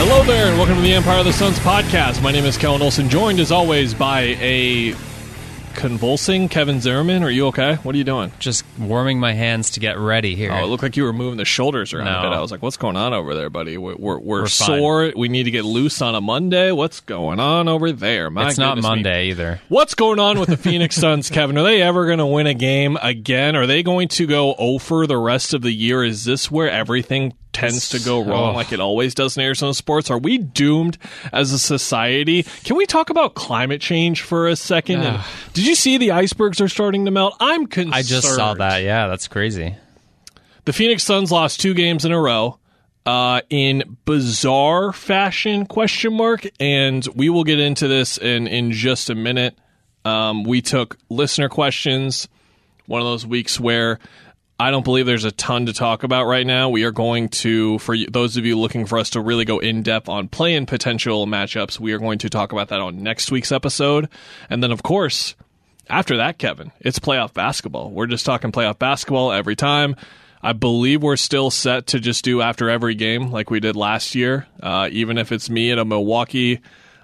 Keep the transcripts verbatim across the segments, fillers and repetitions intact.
Hello there, and welcome to the Empire of the Suns podcast. My name is Kellen Olson, joined as always by a convulsing Kevin Zimmerman. Are you okay? What are you doing? Just warming my hands to get ready here. Oh, it looked like you were moving the shoulders around no. a bit. I was like, what's going on over there, buddy? We're, we're, we're, we're sore. Fine. We need to get loose on a Monday. What's going on over there? My it's not Monday me. either. What's going on with the Phoenix Suns, Kevin? Are they ever going to win a game again? Are they going to go oh for the rest of the year? Is this where everything tends to go wrong oh. like it always does in Arizona sports? Are we doomed as a society? Can we talk about climate change for a second? Yeah. And did you see the icebergs are starting to melt? I'm concerned. I just saw that. Yeah, that's crazy. The Phoenix Suns lost two games in a row uh, in bizarre fashion, question mark, and we will get into this in, in just a minute. Um, we took listener questions, one of those weeks where I don't believe there's a ton to talk about right now. We are going to, for those of you looking for us to really go in-depth on play-in potential matchups, we are going to talk about that on next week's episode. And then, of course, after that, Kevin, it's playoff basketball. We're just talking playoff basketball every time. I believe we're still set to just do after every game like we did last year, uh, even if it's me in a Milwaukee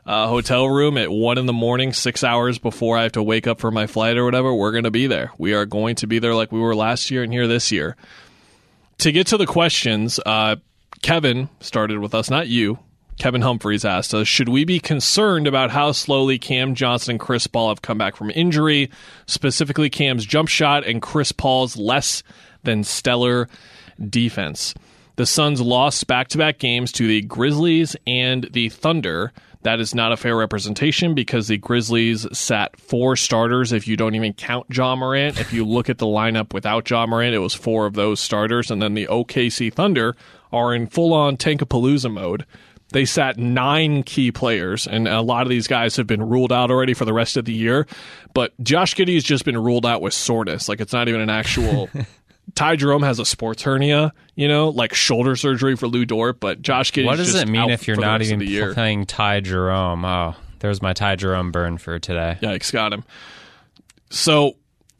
Uh, hotel room at one in the morning, six hours before I have to wake up for my flight or whatever. We're going to be there. We are going to be there like we were last year and here this year. To get to the questions, uh, Kevin started with us, not you. Kevin Humphreys asked us, should we be concerned about how slowly Cam Johnson and Chris Paul have come back from injury, specifically Cam's jump shot and Chris Paul's less than stellar defense? The Suns lost back-to-back games to the Grizzlies and the Thunder. That is not a fair representation because the Grizzlies sat four starters if you don't even count Ja Morant. If you look at the lineup without Ja Morant, it was four of those starters. And then the O K C Thunder are in full-on Tankapalooza mode. They sat nine key players, and a lot of these guys have been ruled out already for the rest of the year. But Josh Giddey has just been ruled out with soreness. Like, it's not even an actual... Ty Jerome has a sports hernia, you know, like shoulder surgery for Lou Dort, but Josh Giddey. What does just it mean if you're not even playing Ty Jerome? Oh, there's my Ty Jerome burn for today. Yikes, got him. So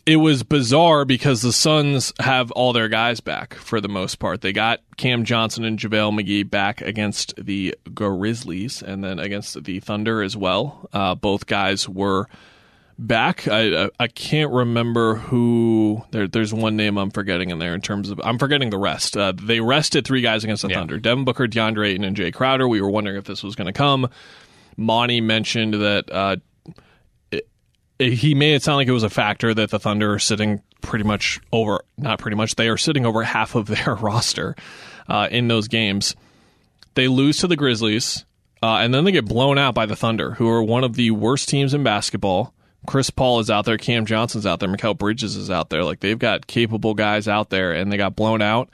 it was bizarre because the Suns have all their guys back for the most part. They got Cam Johnson and JaVale McGee back against the Grizzlies and then against the Thunder as well. Uh, both guys were back. I I can't remember who there. There's one name I'm forgetting in there in terms of I'm forgetting the rest. Uh, they rested three guys against the yeah. Thunder: Devin Booker, DeAndre Ayton, and Jay Crowder. We were wondering if this was going to come. Monty mentioned that uh, it, it, he made it sound like it was a factor that the Thunder are sitting pretty much over. Not pretty much. They are sitting over half of their roster uh, in those games. They lose to the Grizzlies, uh, and then they get blown out by the Thunder, who are one of the worst teams in basketball. Chris Paul is out there. Cam Johnson's out there. Mikal Bridges is out there. Like, they've got capable guys out there, and they got blown out.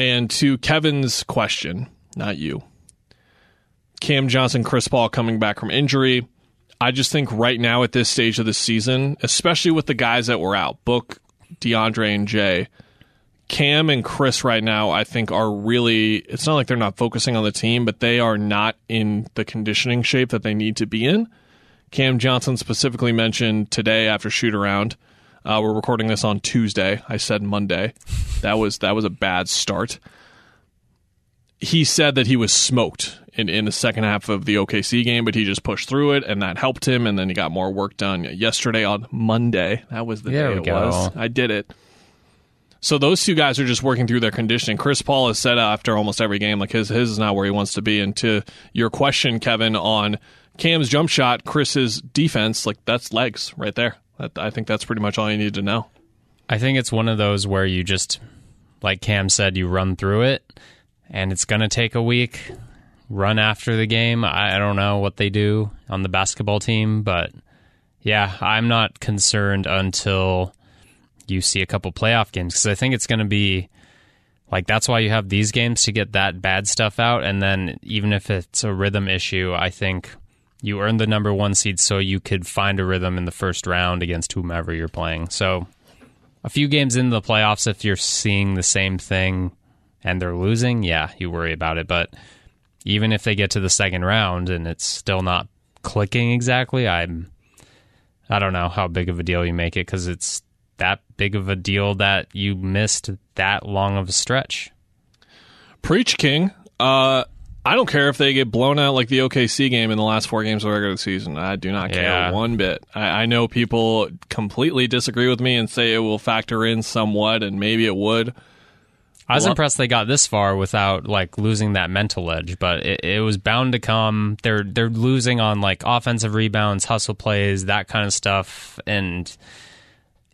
And to Kevin's question, not you, Cam Johnson, Chris Paul coming back from injury, I just think right now at this stage of the season, especially with the guys that were out, Book, DeAndre, and Jay, Cam and Chris right now, I think, are really, it's not like they're not focusing on the team, but they are not in the conditioning shape that they need to be in. Cam Johnson specifically mentioned today after shoot around. Uh, we're recording this on Tuesday. I said Monday. That was that was a bad start. He said that he was smoked in, in the second half of the O K C game, but he just pushed through it, and that helped him, and then he got more work done yesterday on Monday. That was the there day it go. was. I did it. So those two guys are just working through their conditioning. Chris Paul has said after almost every game, like his his is not where he wants to be. And to your question, Kevin, on Cam's jump shot, Chris's defense, like that's legs right there. I think that's pretty much all you need to know. I think it's one of those where you just, like Cam said, you run through it, and it's going to take a week. Run after the game. I don't know what they do on the basketball team, but yeah, I'm not concerned until you see a couple playoff games, because I think it's going to be like, that's why you have these games to get that bad stuff out, and then even if it's a rhythm issue, I think You earned the number one seed so you could find a rhythm in the first round against whomever you're playing. So a few games into the playoffs, if you're seeing the same thing and they're losing, yeah, you worry about it. But even if they get to the second round and it's still not clicking exactly, I'm, I don't know how big of a deal you make it, because it's that big of a deal that you missed that long of a stretch. Preach, King. Uh, I don't care if they get blown out like the O K C game in the last four games of the regular season. I do not care yeah. one bit. I, I know people completely disagree with me and say it will factor in somewhat, and maybe it would. I was well, impressed they got this far without like losing that mental edge, but it, it was bound to come. They're they're losing on like offensive rebounds, hustle plays, that kind of stuff, and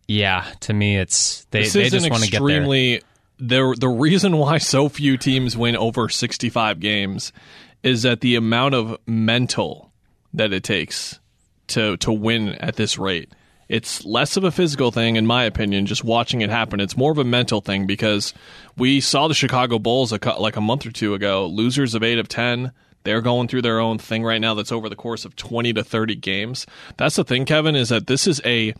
yeah, to me, it's they they just want to get there. The the reason why so few teams win over sixty-five games is that the amount of mental that it takes to to win at this rate. It's less of a physical thing, in my opinion, just watching it happen. It's more of a mental thing, because we saw the Chicago Bulls a, like a month or two ago, losers of eight of ten. They're going through their own thing right now that's over the course of twenty to thirty games. That's the thing, Kevin, is that this is a...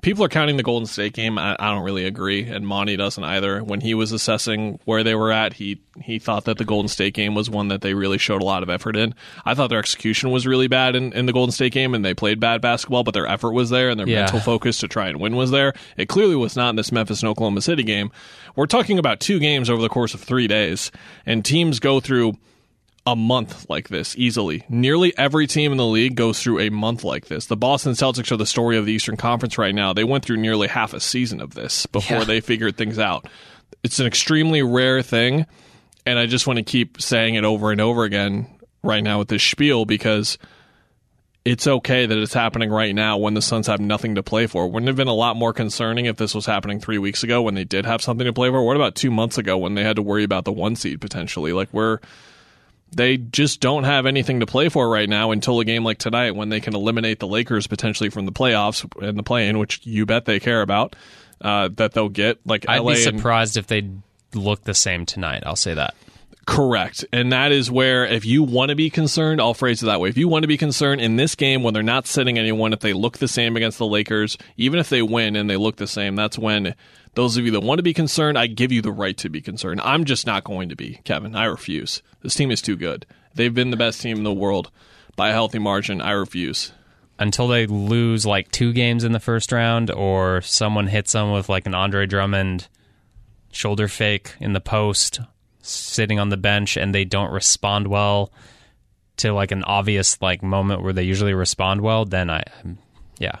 People are counting the Golden State game. I, I don't really agree, and Monty doesn't either. When he was assessing where they were at, he he thought that the Golden State game was one that they really showed a lot of effort in. I thought their execution was really bad in, in the Golden State game, and they played bad basketball, but their effort was there, and their yeah. mental focus to try and win was there. It clearly was not in this Memphis and Oklahoma City game. We're talking about two games over the course of three days, and teams go through a month like this easily. Nearly every team in the league goes through a month like this. The Boston Celtics are the story of the Eastern Conference right now. They went through nearly half a season of this before yeah. they figured things out. It's an extremely rare thing, and I just want to keep saying it over and over again right now with this spiel, because it's okay that it's happening right now when the Suns have nothing to play for. Wouldn't it have been a lot more concerning if this was happening three weeks ago when they did have something to play for? What about two months ago when they had to worry about the one seed potentially? Like, we're... They just don't have anything to play for right now until a game like tonight, when they can eliminate the Lakers potentially from the playoffs and the play-in, which you bet they care about, uh, that they'll get. Like, I'd L A be surprised and, if they look the same tonight. I'll say that. Correct. And that is where, if you want to be concerned, I'll phrase it that way. If you want to be concerned in this game when they're not sitting anyone, if they look the same against the Lakers, even if they win and they look the same, that's when those of you that want to be concerned, I give you the right to be concerned. I'm just not going to be, Kevin. I refuse. This team is too good. They've been the best team in the world by a healthy margin. I refuse. Until they lose like two games in the first round, or someone hits them with like an Andre Drummond shoulder fake in the post, sitting on the bench, and they don't respond well to like an obvious like moment where they usually respond well, then I, yeah.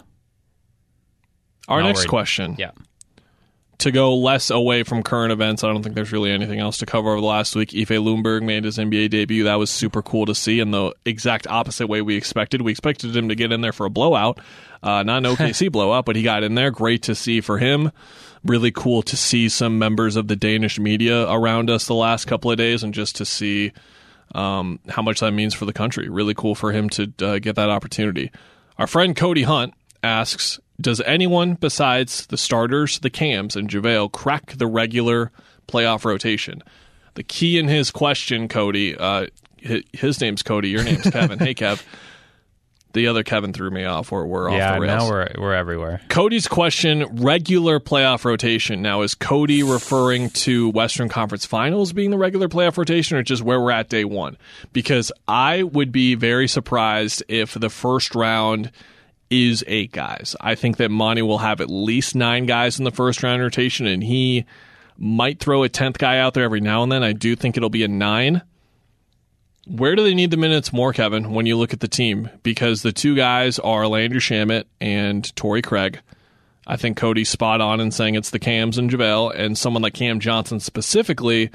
Our next question. Yeah. To go less away from current events, I don't think there's really anything else to cover over the last week. Ife Lundberg made his N B A debut. That was super cool to see in the exact opposite way we expected. We expected him to get in there for a blowout, uh, not an O K C blowout, but he got in there. Great to see for him. Really cool to see some members of the Danish media around us the last couple of days, and just to see um, how much that means for the country. Really cool for him to uh, get that opportunity. Our friend Cody Hunt asks, does anyone besides the starters, the Cams, and JaVale crack the regular playoff rotation? The key in his question, Cody, uh, his name's Cody, your name's Kevin. Hey, Kev. The other Kevin threw me off, or we're yeah, off the rails. Yeah, now we're, we're everywhere. Cody's question, regular playoff rotation. Now, is Cody referring to Western Conference Finals being the regular playoff rotation, or just where we're at day one? Because I would be very surprised if the first round is eight guys. I think that Monty will have at least nine guys in the first round rotation, and he might throw a tenth guy out there every now and then. I do think it'll be a nine. Where do they need the minutes more, Kevin, when you look at the team? Because the two guys are Landry Shamet and Torrey Craig. I think Cody's spot on in saying it's the Cams and JaVale, and someone like Cam Johnson specifically.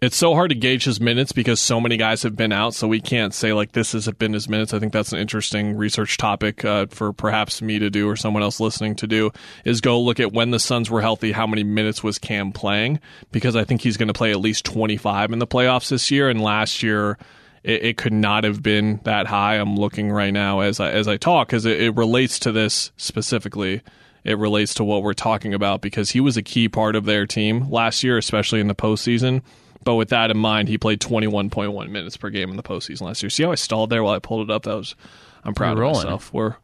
It's so hard to gauge his minutes because so many guys have been out, so we can't say, like, this has been his minutes. I think that's an interesting research topic uh, for perhaps me to do, or someone else listening to do, is go look at when the Suns were healthy, how many minutes was Cam playing, because I think he's going to play at least twenty-five in the playoffs this year, and last year it, it could not have been that high. I'm looking right now as I, as I talk, because it, it relates to this specifically. It relates to what we're talking about, because he was a key part of their team last year, especially in the postseason. But with that in mind, he played twenty-one point one minutes per game in the postseason last year. See how I stalled there while I pulled it up? That was, I'm proud You're of rolling. myself. We're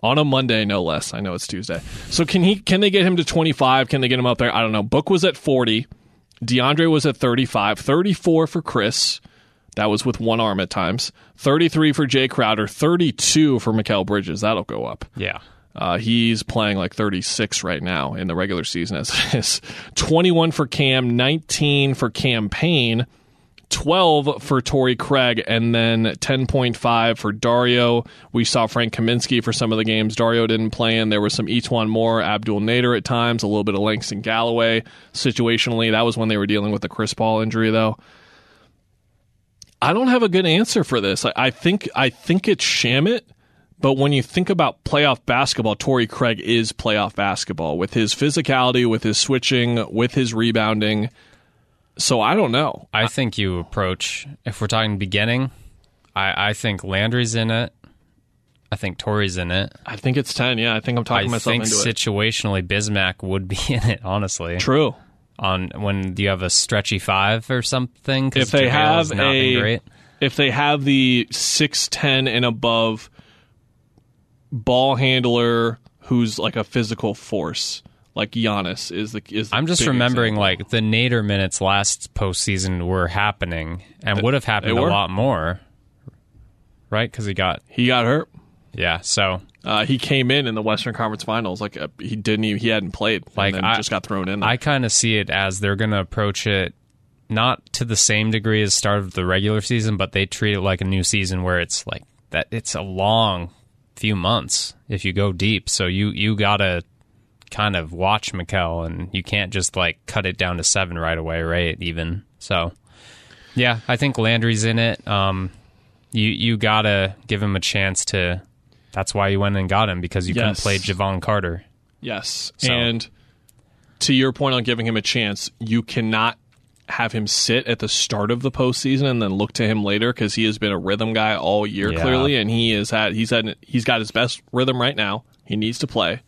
on a Monday, no less. I know it's Tuesday. So can he? Can they get him to twenty-five? Can they get him up there? I don't know. Book was at forty. DeAndre was at thirty-five. thirty-four for Chris. That was with one arm at times. thirty-three for Jay Crowder. thirty-two for Mikal Bridges. That'll go up. Yeah. Uh, he's playing like thirty-six right now in the regular season as it is. twenty-one for Cam, nineteen for Cam Payne, twelve for Torrey Craig, and then ten point five for Dario. We saw Frank Kaminsky for some of the games Dario didn't play in. There was some Etuan Moore, Abdul Nader at times, a little bit of Langston Galloway situationally. That was when they were dealing with the Chris Paul injury, though. I don't have a good answer for this. I, I think I think it's Shamet. But when you think about playoff basketball, Torrey Craig is playoff basketball with his physicality, with his switching, with his rebounding. So I don't know. I think you approach, if we're talking beginning, I, I think Landry's in it. I think Torrey's in it. I think it's ten, yeah. I think I'm talking I myself into it. I think situationally Bismack would be in it, honestly. True. On when you have a stretchy five or something. If they have a, great. If they have the six ten and above ball handler who's like a physical force, like Giannis is the is. The I'm just remembering example. like the Nader minutes last postseason were happening and the, would have happened a lot more, right? Because he got he got hurt. Yeah, so uh, he came in in the Western Conference Finals like uh, he didn't even, he hadn't played like and then I, just got thrown in. There. I kind of see it as they're going to approach it not to the same degree as start of the regular season, but they treat it like a new season where it's like that. It's a long. few months if you go deep, so you you gotta kind of watch Mikal, and you can't just like cut it down to seven right away, right? Even so, yeah, I think Landry's in it. Um, you you gotta give him a chance to. That's why you went and got him, because you yes. couldn't play Javon Carter. Yes, so. And to your point on giving him a chance, you cannot have him sit at the start of the postseason and then look to him later, because he has been a rhythm guy all year, yeah. clearly, and he is had he's had he's got his best rhythm right now. He needs to play,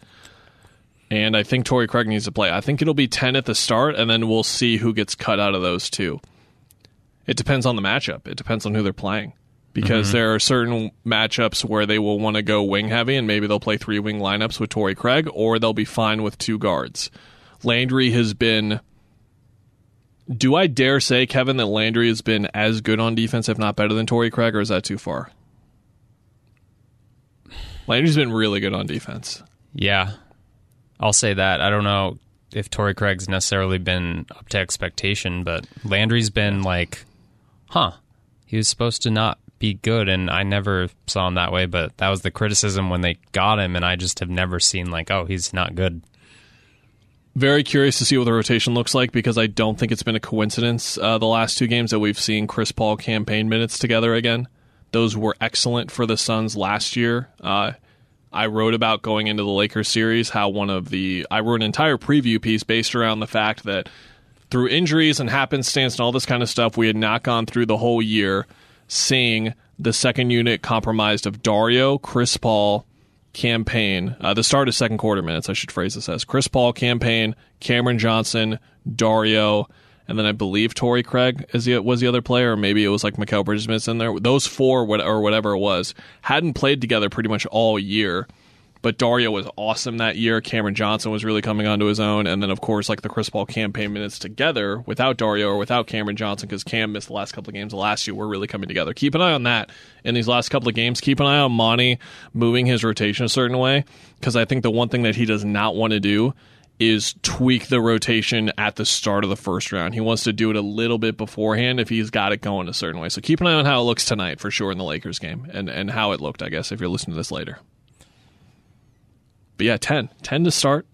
and I think Torrey Craig needs to play. I think it'll be ten at the start, and then we'll see who gets cut out of those two. It depends on the matchup. It depends on who they're playing, because mm-hmm. there are certain matchups where they will want to go wing heavy, and maybe they'll play three wing lineups with Torrey Craig, or they'll be fine with two guards. Landry has been. Do I dare say, Kevin, that Landry has been as good on defense, if not better than Torrey Craig, or is that too far? Landry's been really good on defense. Yeah, I'll say that. I don't know if Torrey Craig's necessarily been up to expectation, but Landry's been like, huh, he was supposed to not be good, and I never saw him that way, but that was the criticism when they got him, and I just have never seen like, oh, he's not good. Very curious to see what the rotation looks like, because I don't think it's been a coincidence uh, the last two games that we've seen Chris Paul campaign minutes together again. Those were excellent for the Suns last year. Uh, I wrote about going into the Lakers series how one of the... I wrote an entire preview piece based around the fact that through injuries and happenstance and all this kind of stuff, we had not gone through the whole year seeing the second unit comprised of Dario, Chris Paul, Cam Payne, uh, the start of second quarter minutes, I should phrase this as Chris Paul, Cam Payne, Cameron Johnson, Dario, and then I believe Torrey Craig is the, was the other player, or maybe it was like Mikal Bridges in there. Those four, or whatever it was, hadn't played together pretty much all year, but Dario was awesome that year. Cameron Johnson was really coming onto his own, and then, of course, like the Chris Paul, Cam Payne minutes together without Dario or without Cameron Johnson, because Cam missed the last couple of games of last year, we're really coming together. Keep an eye on that in these last couple of games. Keep an eye on Monty moving his rotation a certain way, because I think the one thing that he does not want to do is tweak the rotation at the start of the first round. He wants to do it a little bit beforehand if he's got it going a certain way. So keep an eye on how it looks tonight for sure in the Lakers game, and, and how it looked, I guess, if you're listening to this later. But yeah, ten. ten to start.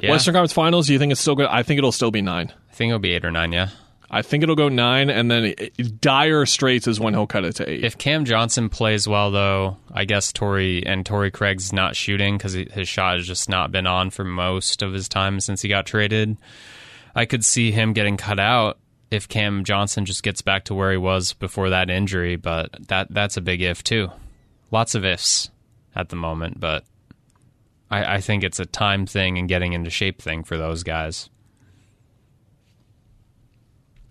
Yeah. Western Conference Finals, do you think it's still good? I think it'll still be nine. I think it'll be eight or nine, yeah. I think it'll go nine, and then it, it, dire straits is when he'll cut it to eight. If Cam Johnson plays well, though, I guess Torrey and Torrey Craig's not shooting, because his shot has just not been on for most of his time since he got traded. I could see him getting cut out if Cam Johnson just gets back to where he was before that injury, but that that's a big if, too. Lots of ifs at the moment, but... I think it's a time thing and getting into shape thing for those guys.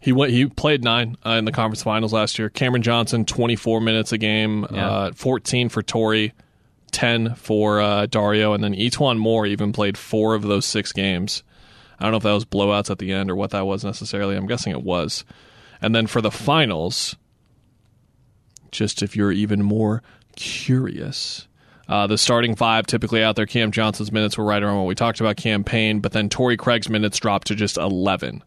He went. He played nine uh, in the conference finals last year. Cameron Johnson, twenty-four minutes a game, yeah. uh, fourteen for Torrey, ten for uh, Dario, and then Etuan Moore even played four of those six games. I don't know if that was blowouts at the end or what that was necessarily. I'm guessing it was. And then for the finals, just if you're even more curious, uh, the starting five typically out there, Cam Johnson's minutes were right around what we talked about, Cam Payne, but then Torrey Craig's minutes dropped to just eleven.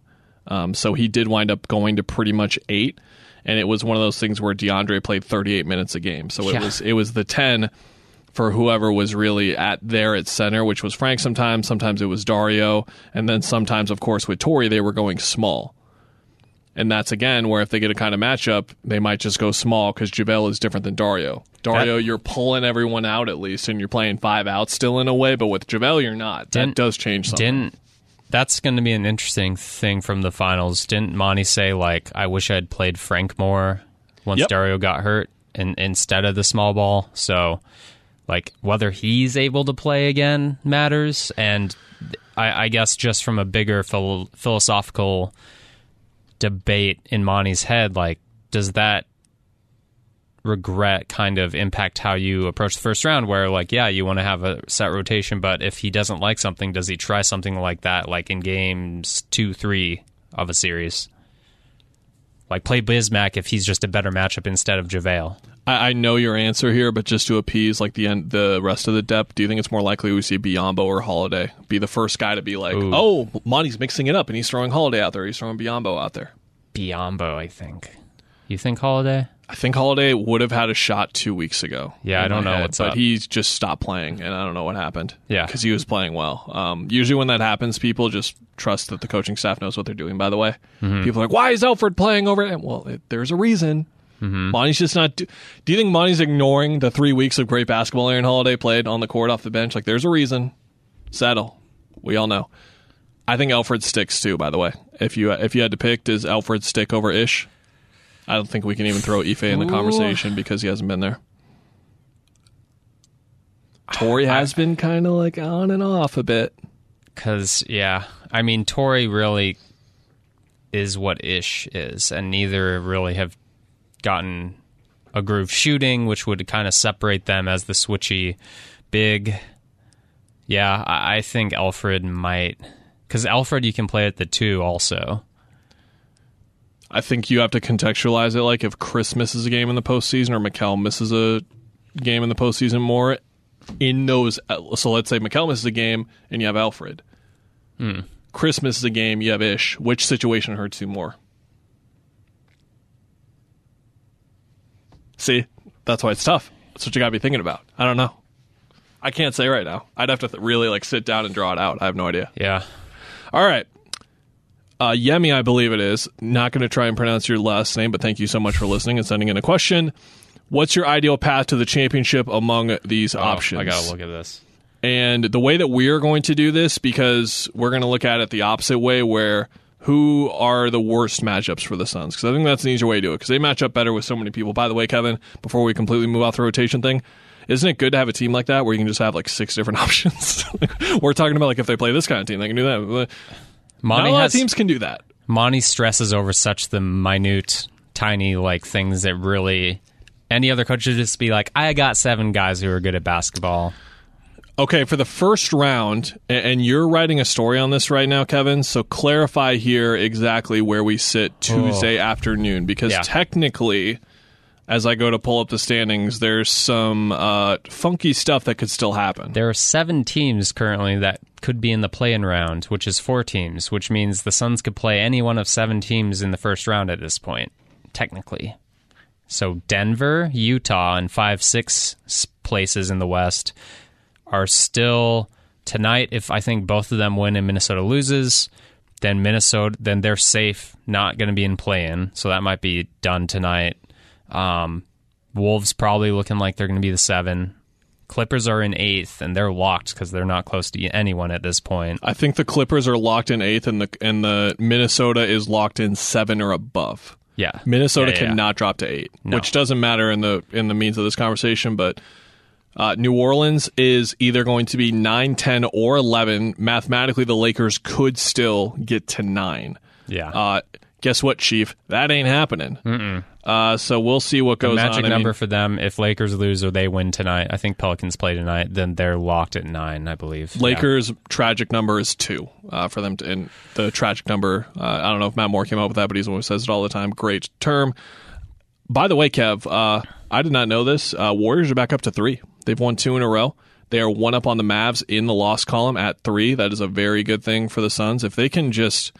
Um, so he did wind up going to pretty much eight, and it was one of those things where DeAndre played thirty-eight minutes a game. So it yeah. was it was the ten for whoever was really at there at center, which was Frank sometimes, sometimes it was Dario, and then sometimes, of course, with Torrey, they were going small. And that's, again, where if they get a kind of matchup, they might just go small because JaVale is different than Dario. Dario, that, you're pulling everyone out at least, and you're playing five out still in a way, but with JaVale, you're not. That does change something. Didn't. That's going to be an interesting thing from the finals. Didn't Monty say, like, I wish I had played Frank more once yep. Dario got hurt and, instead of the small ball? So, like, whether he's able to play again matters. And I, I guess just from a bigger phil- philosophical debate in Monty's head, like, does that regret kind of impact how you approach the first round, where, like, yeah, you want to have a set rotation, but if he doesn't like something, does he try something like that, like in games two, three of a series? Like, play Bismack if he's just a better matchup instead of JaVale. I, I know your answer here, but just to appease like the end, the rest of the depth, do you think it's more likely we see Biyombo or Holiday be the first guy to be like, Ooh. oh, Monty's mixing it up and he's throwing Holiday out there, he's throwing Biyombo out there? Biyombo, I think. You think Holiday? I think Holiday would have had a shot two weeks ago. Yeah, I don't know head, what's but up. But he just stopped playing, and I don't know what happened. Yeah. Because he was playing well. Um, usually when that happens, people just trust that the coaching staff knows what they're doing, by the way. Mm-hmm. People are like, why is Elford playing over him? Well, it, there's a reason. Mm-hmm. Monty's just not... Do-, do you think Monty's ignoring the three weeks of great basketball Aaron Holiday played on the court off the bench? Like, there's a reason. Settle. We all know. I think Elford sticks, too, by the way. If you, if you had to pick, does Elford stick over Ish? I don't think we can even throw Ife in the conversation because he hasn't been there. Torrey has I, been kind of like on and off a bit. Because, yeah, I mean, Torrey really is what Ish is, and neither really have gotten a groove shooting, which would kind of separate them as the switchy big. Yeah, I, I think Elford might, because Elford you can play at the two also. I think you have to contextualize it, like if Chris misses a game in the postseason or Mikal misses a game in the postseason more, in those, so let's say Mikal misses a game and you have Alfred. Hmm. Chris misses a game, you have Ish. Which situation hurts you more? See, that's why it's tough. That's what you got to be thinking about. I don't know. I can't say right now. I'd have to th- really like sit down and draw it out. I have no idea. Yeah. All right. Uh, Yemi, I believe it is. Not going to try and pronounce your last name, but thank you so much for listening and sending in a question. What's your ideal path to the championship among these oh, options? I got to look at this. And the way that we're going to do this, because we're going to look at it the opposite way, where who are the worst matchups for the Suns? Because I think that's an easier way to do it, because they match up better with so many people. By the way, Kevin, before we completely move off the rotation thing, isn't it good to have a team like that where you can just have like six different options? We're talking about like if they play this kind of team, they can do that. Monty Not a lot has, of teams can do that. Monty stresses over such the minute, tiny like things that really any other coach would just be like, I got seven guys who are good at basketball. Okay, for the first round, and you're writing a story on this right now, Kevin, so clarify here exactly where we sit Tuesday oh. afternoon, because yeah. technically, as I go to pull up the standings, there's some uh, funky stuff that could still happen. There are seven teams currently that could be in the play-in round, which is four teams, which means the Suns could play any one of seven teams in the first round at this point, technically. So Denver, Utah, and five, six places in the West are still tonight. If I think both of them win and Minnesota loses, then Minnesota, then they're safe, not going to be in play-in. So that might be done tonight. Um, Wolves probably looking like they're going to be the seven. Clippers are in eighth, and they're locked because they're not close to anyone at this point. I think the Clippers are locked in eighth, and the and the Minnesota is locked in seven or above. Yeah, Minnesota yeah, yeah, cannot yeah. drop to eight, no. which doesn't matter in the in the means of this conversation. But uh, New Orleans is either going to be nine, ten, or eleven. Mathematically, the Lakers could still get to nine. Yeah. Uh, guess what, Chief? That ain't happening. Mm-mm. Uh, so we'll see what goes on. The magic on. number I mean, for them, if Lakers lose or they win tonight, I think Pelicans play tonight, then they're locked at nine, I believe. Lakers' yeah. tragic number is two uh, for them. To, and the tragic number, uh, I don't know if Matt Moore came up with that, but he's the one who says it all the time. Great term. By the way, Kev, uh, I did not know this. Uh, Warriors are back up to three. They've won two in a row. They are one up on the Mavs in the loss column at three. That is a very good thing for the Suns. If they can just...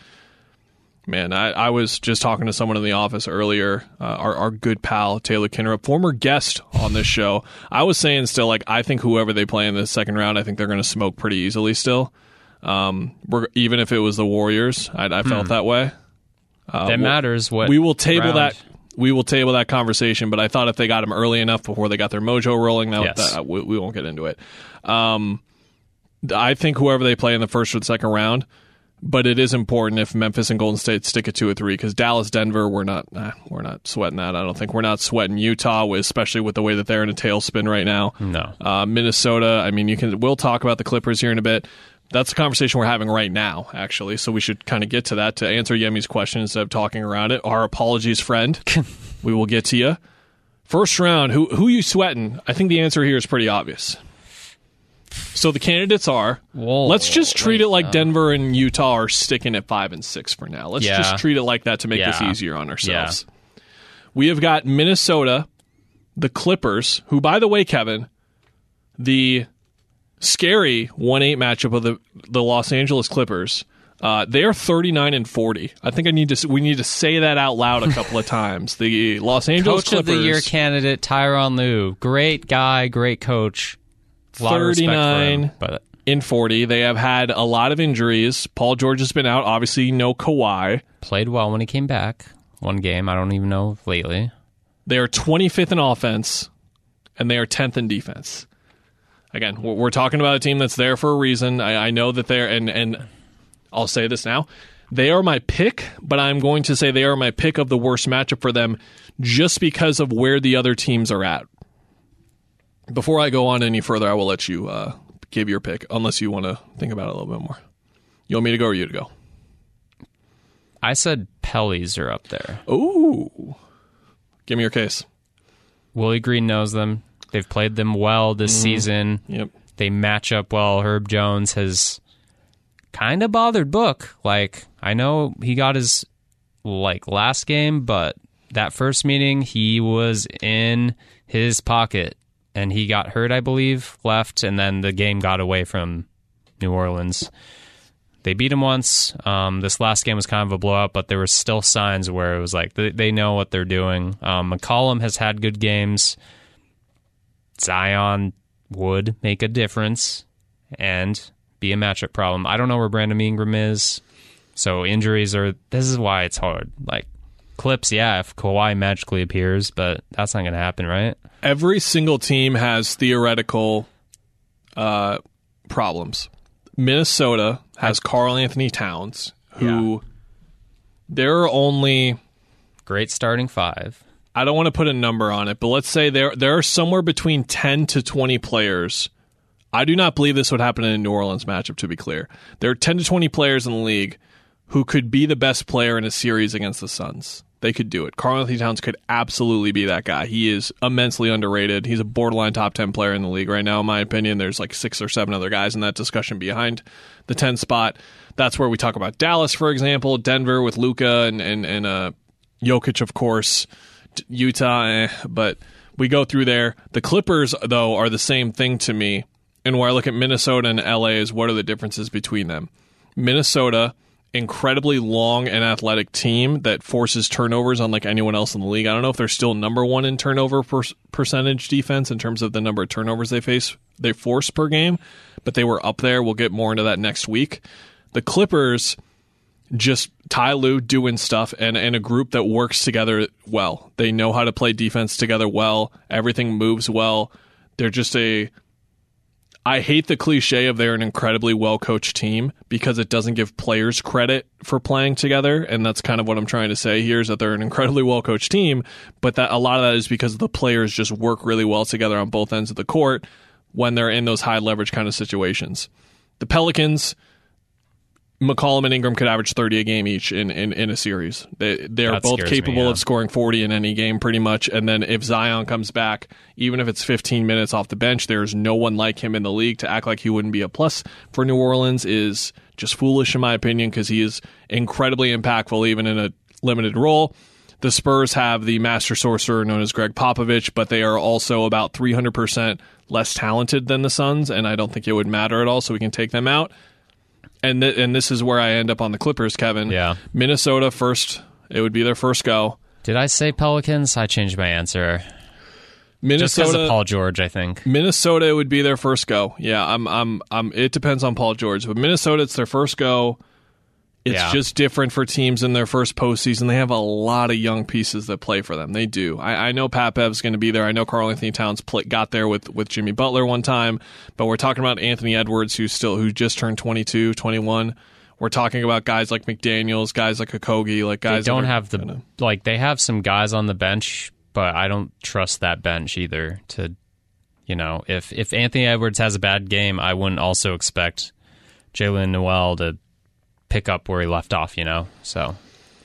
Man, I, I was just talking to someone in the office earlier, uh, our, our good pal, Taylor Kinnerup, former guest on this show. I was saying still, like, I think whoever they play in the second round, I think they're going to smoke pretty easily still. Um, we're, even if it was the Warriors, I, I felt hmm. that way. Uh, that we'll, matters. What we will table round. that. We will table that conversation, but I thought if they got them early enough before they got their mojo rolling, that, yes. that we, we won't get into it. Um, I think whoever they play in the first or the second round, but it is important if Memphis and Golden State stick at two or three, because Dallas, Denver, we're not nah, we're not sweating that. I don't think we're not sweating Utah, especially with the way that they're in a tailspin right now. No, uh, Minnesota. I mean, you can. We'll talk about the Clippers here in a bit. That's the conversation we're having right now, actually. So we should kind of get to that to answer Yemi's question instead of talking around it. Our apologies, friend. We will get to you. First round. Who who you sweating? I think the answer here is pretty obvious. So the candidates are, Whoa, let's just treat it like uh, Denver and Utah are sticking at five and six for now. Let's yeah. just treat it like that to make yeah. this easier on ourselves. Yeah. We have got Minnesota, the Clippers, who, by the way, Kevin, the scary one eight matchup of the, the Los Angeles Clippers, uh, they are thirty-nine and forty. I think I need to we need to say that out loud a couple of times. The Los Angeles coach Clippers. Coach of the year candidate, Tyronn Lue. Great guy, great coach. thirty-nine in forty. They have had a lot of injuries. Paul George has been out. Obviously, no Kawhi. Played well when he came back. One game. I don't even know lately. They are twenty-fifth in offense, and they are tenth in defense. Again, we're talking about a team that's there for a reason. I, I know that they're, and, and I'll say this now, they are my pick, but I'm going to say they are my pick of the worst matchup for them just because of where the other teams are at. Before I go on any further, I will let you uh, give your pick, unless you want to think about it a little bit more. You want me to go or you to go? I said Pellies are up there. Ooh. Give me your case. Willie Green knows them. They've played them well this mm. season. Yep. They match up well. Herb Jones has kind of bothered Book. Like, I know he got his like last game, but that first meeting, he was in his pocket. And he got hurt, I believe, left, and then the game got away from New Orleans. They beat him once. Um, this last game was kind of a blowout, but there were still signs where it was like they, they know what they're doing. Um, McCollum has had good games. Zion would make a difference and be a matchup problem. I don't know where Brandon Ingram is, so injuries are... This is why it's hard. Like, Clips, yeah, if Kawhi magically appears, but that's not going to happen, right? Every single team has theoretical uh, problems. Minnesota has Karl Anthony Towns, who yeah. there are only... Great starting five. I don't want to put a number on it, but let's say there there are somewhere between ten to twenty players. I do not believe this would happen in a New Orleans matchup, to be clear. There are ten to twenty players in the league who could be the best player in a series against the Suns. They could do it. Karl Anthony Towns could absolutely be that guy. He is immensely underrated. He's a borderline top ten player in the league right now, in my opinion. There's like six or seven other guys in that discussion behind the ten spot. That's where we talk about Dallas, for example, Denver with Luka and, and, and uh, Jokic, of course, Utah, eh, but we go through there. The Clippers, though, are the same thing to me, and where I look at Minnesota and L A is what are the differences between them. Minnesota... incredibly long and athletic team that forces turnovers unlike anyone else in the league. I don't know if they're still number one in turnover per- percentage defense in terms of the number of turnovers they face they force per game, but they were up there. We'll get more into that next week. The Clippers, just Ty Lue doing stuff and, and a group that works together well. They know how to play defense together well. Everything moves well. They're just a... I hate the cliche of they're an incredibly well-coached team because it doesn't give players credit for playing together, and that's kind of what I'm trying to say here is that they're an incredibly well-coached team, but that a lot of that is because the players just work really well together on both ends of the court when they're in those high-leverage kind of situations. The Pelicans, McCollum and Ingram could average thirty a game each in, in, in a series. They, they're that both capable me, yeah. of scoring forty in any game pretty much. And then if Zion comes back, even if it's fifteen minutes off the bench, there's no one like him in the league. To act like he wouldn't be a plus for New Orleans is just foolish in my opinion, because he is incredibly impactful even in a limited role. The Spurs have the master sorcerer known as Greg Popovich, but they are also about three hundred percent less talented than the Suns, and I don't think it would matter at all, so we can take them out. And th- and this is where I end up on the Clippers, Kevin. Yeah. Minnesota first. It would be their first go. Did I say Pelicans? I changed my answer. Minnesota, just because of Paul George, I think. Minnesota, it would be their first go. Yeah, I'm, I'm, I'm, it depends on Paul George. But Minnesota, it's their first go. It's yeah. just different for teams in their first postseason. They have a lot of young pieces that play for them. They do. I, I know Pat Bev's going to be there. I know Karl Anthony Towns play, got there with, with Jimmy Butler one time. But we're talking about Anthony Edwards, who's still who just turned twenty-two, twenty-one. We're talking about guys like McDaniels, guys like Okogie, like guys. They don't that are, have the you know. like. They have some guys on the bench, but I don't trust that bench either. To you know, if if Anthony Edwards has a bad game, I wouldn't also expect Jaylen Nowell to pick up where he left off, you know. So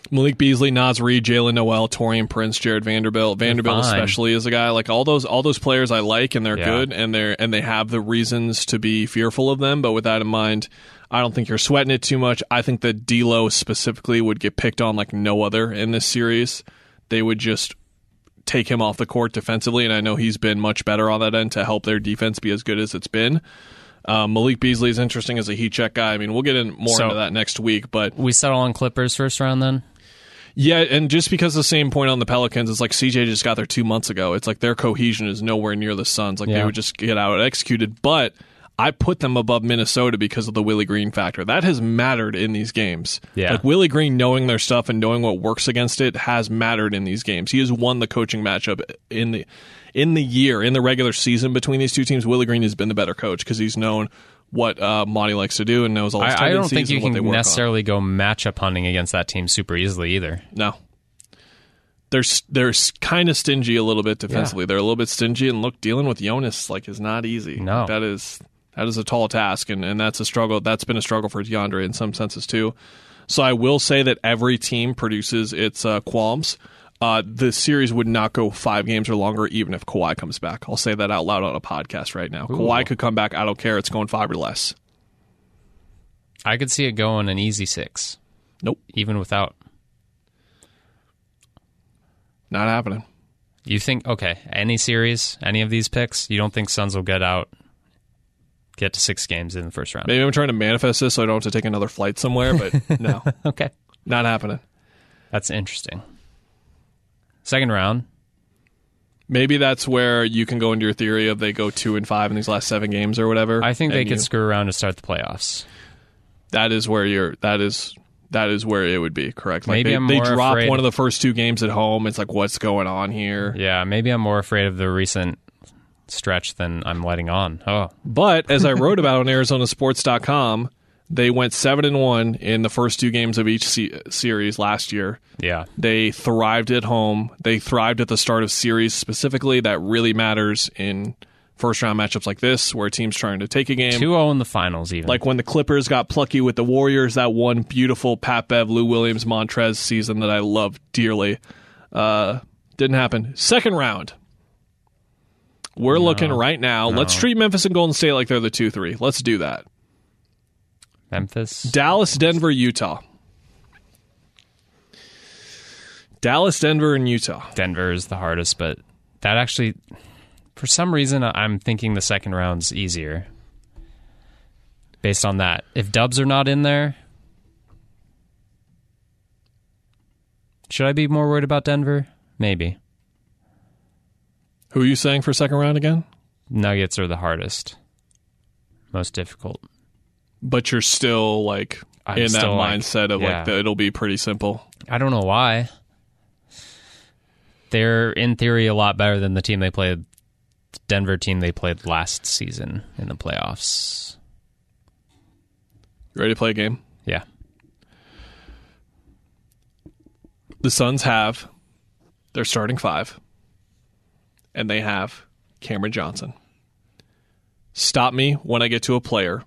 Malik Beasley, Naz Reid, Jaylen Nowell, Taurean Prince, Jared Vanderbilt. Vanderbilt especially is a guy like all those all those players I like, and they're yeah. good, and they're and they have the reasons to be fearful of them. But with that in mind, I don't think you're sweating it too much. I think that D'Lo specifically would get picked on like no other in this series. They would just take him off the court defensively, and I know he's been much better on that end to help their defense be as good as it's been. Um, Malik Beasley is interesting as a heat check guy. I mean, we'll get in more so into that next week. But we settle on Clippers first round then? Yeah, and just because the same point on the Pelicans, it's like C J just got there two months ago. It's like their cohesion is nowhere near the Suns. Like yeah. they would just get out executed. But I put them above Minnesota because of the Willie Green factor. That has mattered in these games. Yeah. Like Willie Green knowing their stuff and knowing what works against it has mattered in these games. He has won the coaching matchup in the... In the year, in the regular season between these two teams, Willie Green has been the better coach because he's known what uh, Monty likes to do and knows all his tendencies. I don't think you can necessarily on. go matchup hunting against that team super easily either. No. They're, they're kind of stingy a little bit defensively. Yeah. They're a little bit stingy, and look, dealing with Jonas like is not easy. No. That is that is a tall task, and, and that's a struggle. That's been a struggle for DeAndre in some senses too. So I will say that every team produces its uh, qualms. Uh, the series would not go five games or longer, even if Kawhi comes back. I'll say that out loud on a podcast right now. Ooh. Kawhi could come back. I don't care. It's going five or less. I could see it going an easy six. Nope. Even without. Not happening. You think, okay, any series, any of these picks, you don't think Suns will get out, get to six games in the first round? Maybe I'm trying to manifest this so I don't have to take another flight somewhere, but no. Okay. Not happening. That's interesting. Second round. Maybe that's where you can go into your theory of they go two and five in these last seven games or whatever. I think they could screw around to start the playoffs. That is where you're that is that is where it would be, correct? Like maybe they, I'm more they drop afraid one of the first two games at home. It's like, what's going on here? Yeah, maybe I'm more afraid of the recent stretch than I'm letting on. Oh. But as I wrote about on Arizona Sports dot com, they went seven and one in the first two games of each se- series last year. Yeah, they thrived at home. They thrived at the start of series specifically. That really matters in first round matchups like this, where a team's trying to take a game. two oh in the finals, even like when the Clippers got plucky with the Warriors. That one beautiful Pat Bev, Lou Williams, Montrez season that I love dearly uh, didn't happen. Second round. We're no, looking right now. No. Let's treat Memphis and Golden State like they're the two three. Let's do that. Memphis, Dallas, Denver, Utah. Dallas, Denver, and Utah. Denver is the hardest, but that actually, for some reason, I'm thinking the second round's easier. Based on that, if Dubs are not in there, should I be more worried about Denver? Maybe. Who are you saying for second round again? Nuggets are the hardest, most difficult. But you're still like I'm in that mindset like, of yeah. like the, it'll be pretty simple. I don't know why. They're in theory a lot better than the team they played, the Denver team they played last season in the playoffs. You ready to play a game? Yeah. The Suns have their starting five, and they have Cameron Johnson. Stop me when I get to a player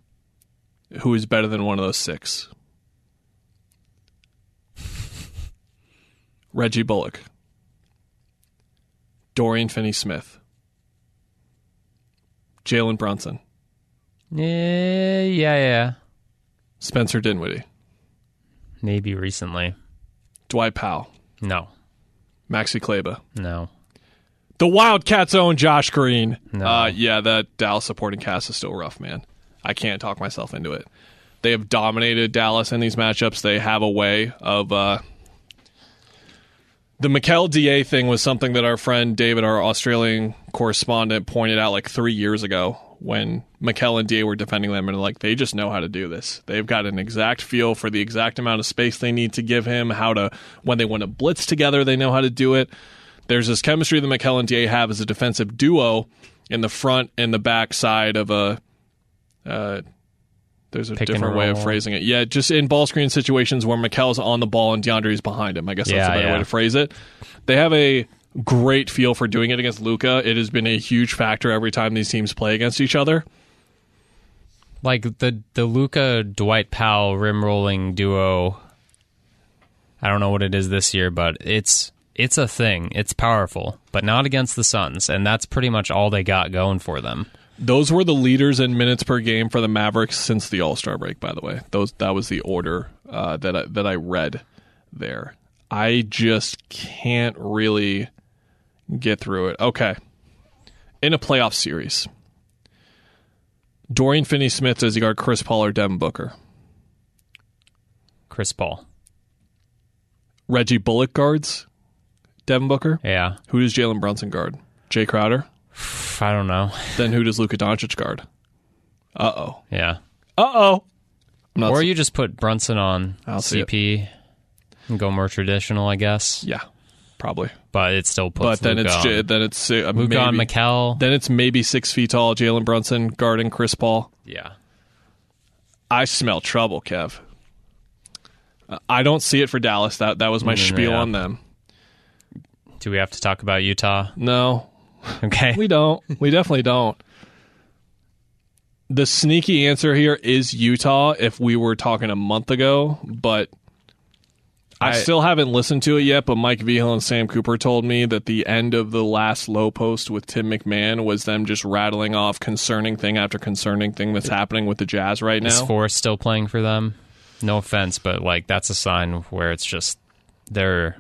who is better than one of those six. Reggie Bullock, Dorian Finney-Smith, Jalen Brunson. Yeah, yeah, yeah. Spencer Dinwiddie. Maybe recently. Dwight Powell. No. Maxi Kleber. No. The Wildcats' own Josh Green. No. Uh, yeah, that Dallas supporting cast is still rough, man. I can't talk myself into it. They have dominated Dallas in these matchups. They have a way of... Uh, the Mikal D A thing was something that our friend David, our Australian correspondent, pointed out like three years ago when Mikal and D A were defending them, and like they just know how to do this. They've got an exact feel for the exact amount of space they need to give him, how to when they want to blitz together, they know how to do it. There's this chemistry that Mikal and D A have as a defensive duo in the front and the back side of a... Uh, There's a Pick different way of phrasing it. Yeah, just in ball screen situations where Mikel's on the ball and DeAndre's behind him. I guess that's yeah, a better yeah. way to phrase it. They have a great feel for doing it against Luka. It has been a huge factor every time these teams play against each other. Like the, the Luka-Dwight Powell rim-rolling duo, I don't know what it is this year, but it's it's a thing. It's powerful, but not against the Suns, and that's pretty much all they got going for them. Those were the leaders in minutes per game for the Mavericks since the All-Star break, by the way. Those that was the order uh, that I, that I read there. I just can't really get through it. Okay. In a playoff series, Dorian Finney-Smith, does he guard Chris Paul or Devin Booker? Chris Paul. Reggie Bullock guards Devin Booker? Yeah. Who does Jalen Brunson guard? Jay Crowder? I don't know. Then who does Luka Doncic guard? Uh-oh. Yeah. Uh-oh. Or see- you just put Brunson on I'll C P and go more traditional, I guess. Yeah, probably. But it still puts But then Luka it's J- then it's uh, Luka on Mikal. Then it's maybe six feet tall Jalen Brunson guarding Chris Paul. Yeah. I smell trouble, Kev. Uh, I don't see it for Dallas. That that was my mm, spiel yeah. on them. Do we have to talk about Utah? No. Okay. We don't. We definitely don't. The sneaky answer here is Utah if we were talking a month ago, but I, I still haven't listened to it yet, but Mike Vigil and Sam Cooper told me that the end of the last low post with Tim McMahon was them just rattling off concerning thing after concerning thing that's happening with the Jazz right now. Is Forrest still playing for them? No offense, but like that's a sign where it's just they're...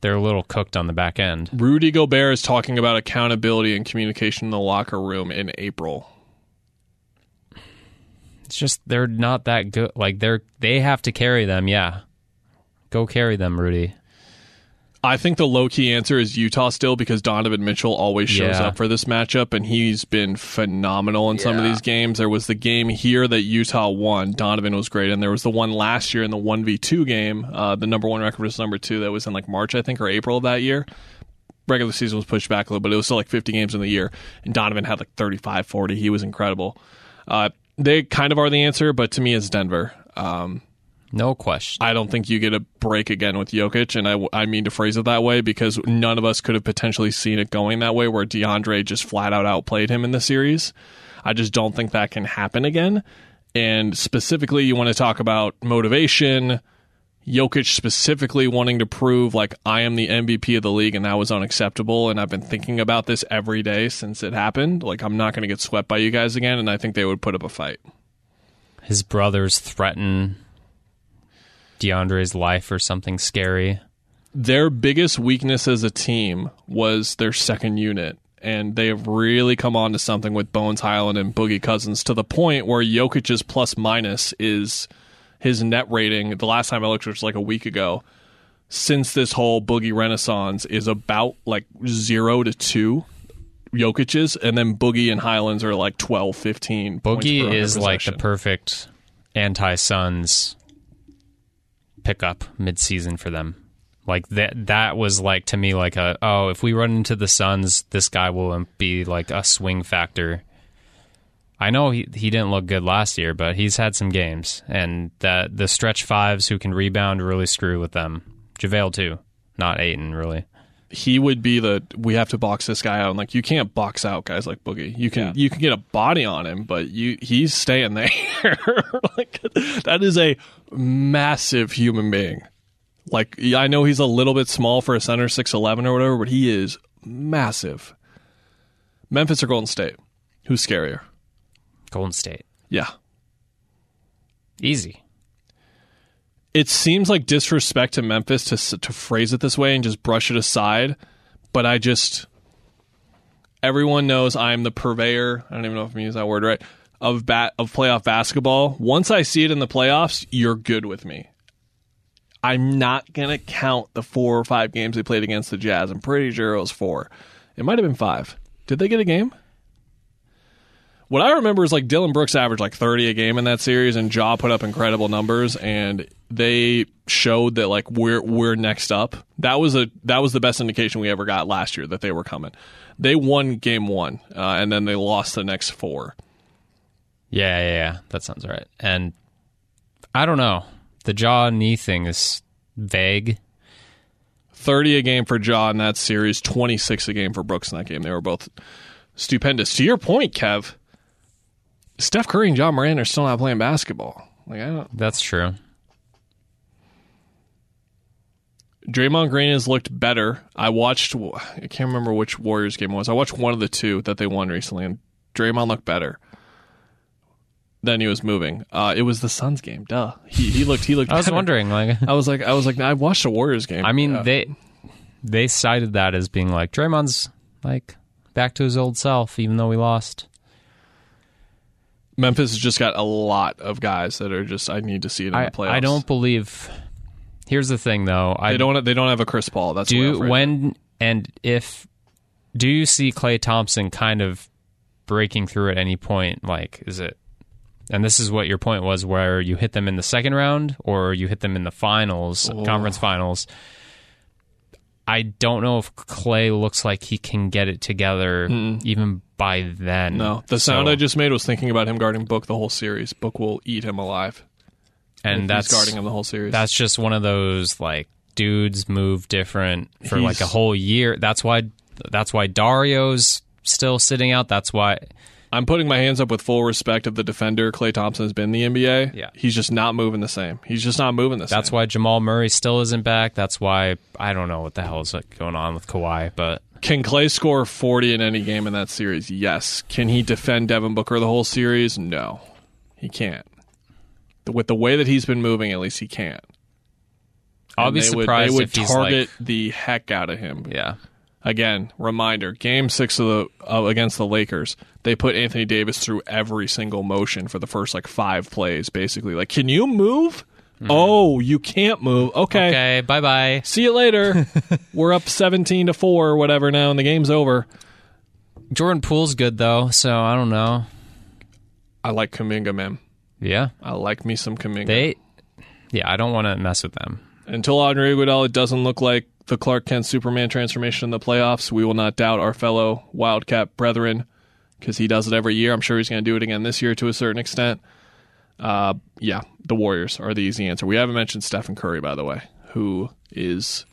They're a little cooked on the back end. Rudy Gobert is talking about accountability and communication in the locker room in April. It's just they're not that good. Like they're they have to carry them. Yeah, go carry them, Rudy. I think the low key answer is Utah still because Donovan Mitchell always shows yeah. up for this matchup, and he's been phenomenal in yeah. some of these games. There was the game here that Utah won. Donovan was great, and there was the one last year in the one v two game, uh, the number one record versus number two, that was in like March, I think, or April of that year. Regular season was pushed back a little, but it was still like fifty games in the year, and Donovan had like thirty-five, forty. He was incredible. Uh, they kind of are the answer, but to me, it's Denver. Um, No question. I don't think you get a break again with Jokic, and I, I mean to phrase it that way because none of us could have potentially seen it going that way where DeAndre just flat out outplayed him in the series. I just don't think that can happen again. And specifically, you want to talk about motivation, Jokic specifically wanting to prove, like, I am the M V P of the league, and that was unacceptable, and I've been thinking about this every day since it happened. Like, I'm not going to get swept by you guys again, and I think they would put up a fight. His brothers threaten... DeAndre's life or something scary. Their biggest weakness as a team was their second unit, and they have really come on to something with Bones Highland and Boogie Cousins to the point where Jokic's plus minus is his net rating. The last time I looked, which was like a week ago, since this whole Boogie renaissance is about like zero to two Jokic's, and then Boogie and Highland's are like twelve, fifteen. Boogie is like the perfect anti-Suns pick up mid-season for them. Like that that was like to me like a oh if we run into the Suns this guy will be like a swing factor. I know he he didn't look good last year, but he's had some games, and that the stretch fives who can rebound really screw with them. JaVale too, not Ayton really. He would be the we have to box this guy out, and like you can't box out guys like Boogie. You can yeah. you can get a body on him, but you he's staying there. Like that is a massive human being. Like, I know he's a little bit small for a center, six eleven or whatever, but he is massive. Memphis or Golden State? Who's scarier? Golden State. Yeah. Easy. It seems like disrespect to Memphis to to phrase it this way and just brush it aside, but I just... Everyone knows I'm the purveyor, I don't even know if I'm using that word right, of bat, of playoff basketball. Once I see it in the playoffs, you're good with me. I'm not going to count the four or five games they played against the Jazz. I'm pretty sure it was four. It might have been five. Did they get a game? What I remember is like Dylan Brooks averaged like thirty a game in that series, and Ja put up incredible numbers, and they showed that like we're we're next up. That was a that was the best indication we ever got last year that they were coming. They won game one, uh, and then they lost the next four. Yeah, yeah, yeah. That sounds right. And I don't know. The Ja knee thing is vague. thirty a game for Ja in that series, twenty-six a game for Brooks in that game. They were both stupendous. To your point, Kev, Steph Curry and Ja Morant are still not playing basketball. Like I don't. That's true. Draymond Green has looked better. I watched, I can't remember which Warriors game it was. I watched one of the two that they won recently, and Draymond looked better. Then he was moving. Uh, it was the Suns game. Duh. He he looked. He looked. I was better. wondering. Like I was like I was like I watched a Warriors game. I mean yeah. they they cited that as being like Draymond's like back to his old self, even though we lost. Memphis has just got a lot of guys that are just. I need to see it in I, the playoffs. I don't believe. Here's the thing, though. I, they don't. They don't have a Chris Paul. That's do when and if. Do you see Klay Thompson kind of breaking through at any point? Like, is it? And this is what your point was, where you hit them in the second round or you hit them in the finals, oh. conference finals. I don't know if Klay looks like he can get it together mm. even by then. No, the sound so, I just made was thinking about him guarding Book the whole series. Book will eat him alive. And that's guarding him the whole series. That's just one of those like dudes move different for He's, like a whole year. That's why that's why Dario's still sitting out. That's why I'm putting my hands up with full respect of the defender Klay Thompson has been in the N B A. Yeah. He's just not moving the same. He's just not moving the same. That's why Jamal Murray still isn't back. That's why I don't know what the hell is like going on with Kawhi, but can Klay score forty in any game in that series? Yes. Can he defend Devin Booker the whole series? No. He can't. With the way that he's been moving, at least he can't. I'll and be they surprised would, they would if he's target like, the heck out of him. Yeah. Again, reminder, game six of the uh, against the Lakers, they put Anthony Davis through every single motion for the first like five plays, basically. Like, can you move? Mm-hmm. Oh, you can't move. Okay. Okay, bye-bye. See you later. We're up seventeen to four or whatever now, and the game's over. Jordan Poole's good, though, so I don't know. I like Kuminga, man. Yeah. I like me some Kuminga. They, yeah, I don't want to mess with them. Until Andre Iguodala doesn't look like the Clark Kent Superman transformation in the playoffs, we will not doubt our fellow Wildcat brethren, because he does it every year. I'm sure he's going to do it again this year to a certain extent. Uh, yeah, the Warriors are the easy answer. We haven't mentioned Stephen Curry, by the way, who is...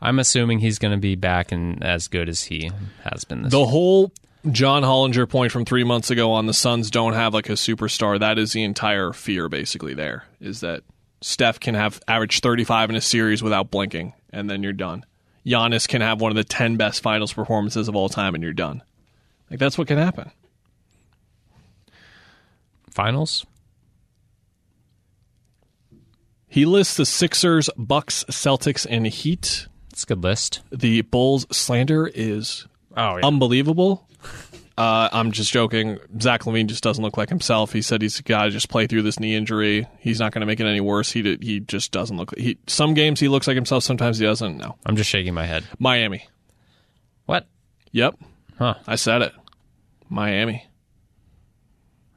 I'm assuming he's going to be back and as good as he has been this year. The whole John Hollinger point from three months ago on the Suns don't have like a superstar, that is the entire fear basically there, is that Steph can have average thirty-five in a series without blinking, and then you're done. Giannis can have one of the ten best finals performances of all time, and you're done. Like, that's what can happen. Finals? He lists the Sixers, Bucks, Celtics, and Heat. That's a good list. The Bulls slander is oh, yeah. unbelievable. Uh, I'm just joking. Zach LaVine just doesn't look like himself. He said he's got to just play through this knee injury. He's not going to make it any worse. He did, he just doesn't look. He some games he looks like himself. Sometimes he doesn't. No, I'm just shaking my head. Miami. What? Yep. Huh. I said it. Miami.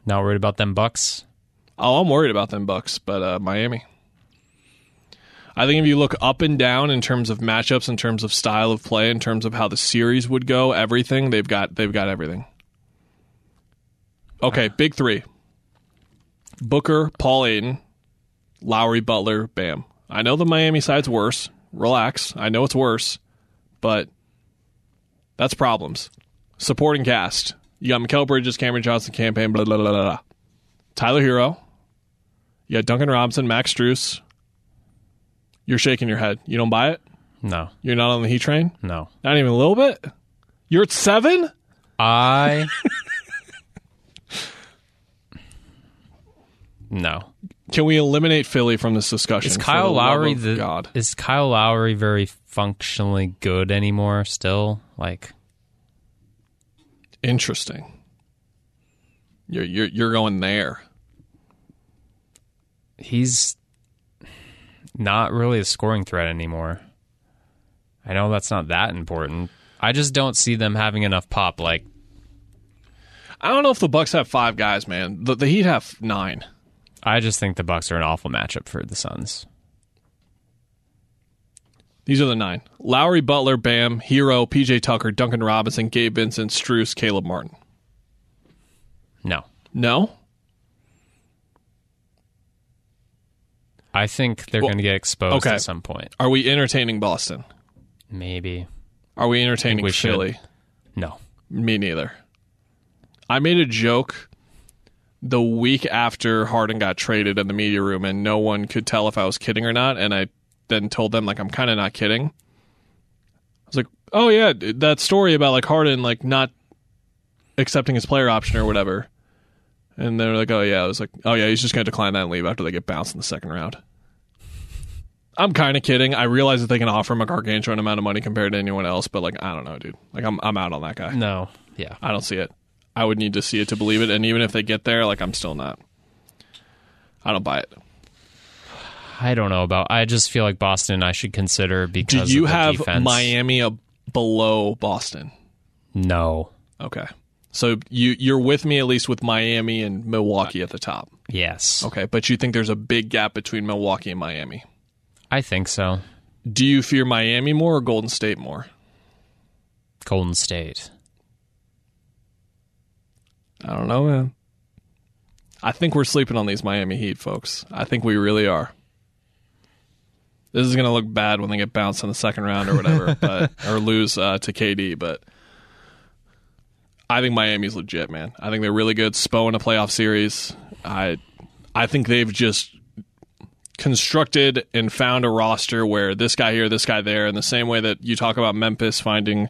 Not worried about them Bucks. Oh, I'm worried about them Bucks, but uh, Miami. I think if you look up and down in terms of matchups, in terms of style of play, in terms of how the series would go, everything, they've got they've got everything. Okay, big three. Booker, Paul Aiden, Lowry, Butler, Bam. I know the Miami side's worse. Relax. I know it's worse, but that's problems. Supporting cast. You got Mikal Bridges, Cameron Johnson, Cam Payne, blah, blah, blah, blah, blah. Tyler Hero. You got Duncan Robinson, Max Strus. You're shaking your head. You don't buy it? No. You're not on the Heat train? No. Not even a little bit? You're at seven? I... No. Can we eliminate Philly from this discussion? Is Kyle Lowry the, God? Is Kyle Lowry very functionally good anymore still? Like, interesting. You're you're you're going there. He's not really a scoring threat anymore. I know that's not that important. I just don't see them having enough pop. Like, I don't know if the Bucks have five guys, man. The, the Heat have nine. I just think the Bucks are an awful matchup for the Suns. These are the nine. Lowry, Butler, Bam, Hero, P J Tucker, Duncan Robinson, Gabe Vincent, Strus, Caleb Martin. No. No? I think they're well, going to get exposed okay. at some point. Are we entertaining Boston? Maybe. Are we entertaining we Philly? Should. No. Me neither. I made a joke the week after Harden got traded in the media room, and no one could tell if I was kidding or not. And I then told them, like, I'm kind of not kidding. I was like, oh, yeah, that story about, like, Harden, like, not accepting his player option or whatever. And they were like, oh, yeah. I was like, oh, yeah, he's just going to decline that and leave after they get bounced in the second round. I'm kind of kidding. I realize that they can offer him a gargantuan amount of money compared to anyone else, but, like, I don't know, dude. Like, I'm I'm out on that guy. No. Yeah. I don't see it. I would need to see it to believe it, and even if they get there, like, I'm still not. I don't buy it. I don't know about... I just feel like Boston I should consider because of the defense. Do you have Miami a, below Boston? No. Okay. So you, you're with me at least with Miami and Milwaukee at the top? Yes. Okay, but you think there's a big gap between Milwaukee and Miami? I think so. Do you fear Miami more or Golden State more? Golden State. I don't know, man. I think we're sleeping on these Miami Heat, folks. I think we really are. This is going to look bad when they get bounced in the second round or whatever, but or lose uh, to K D, but I think Miami's legit, man. I think they're really good. Spo in a playoff series. I, I think they've just constructed and found a roster where this guy here, this guy there, in the same way that you talk about Memphis finding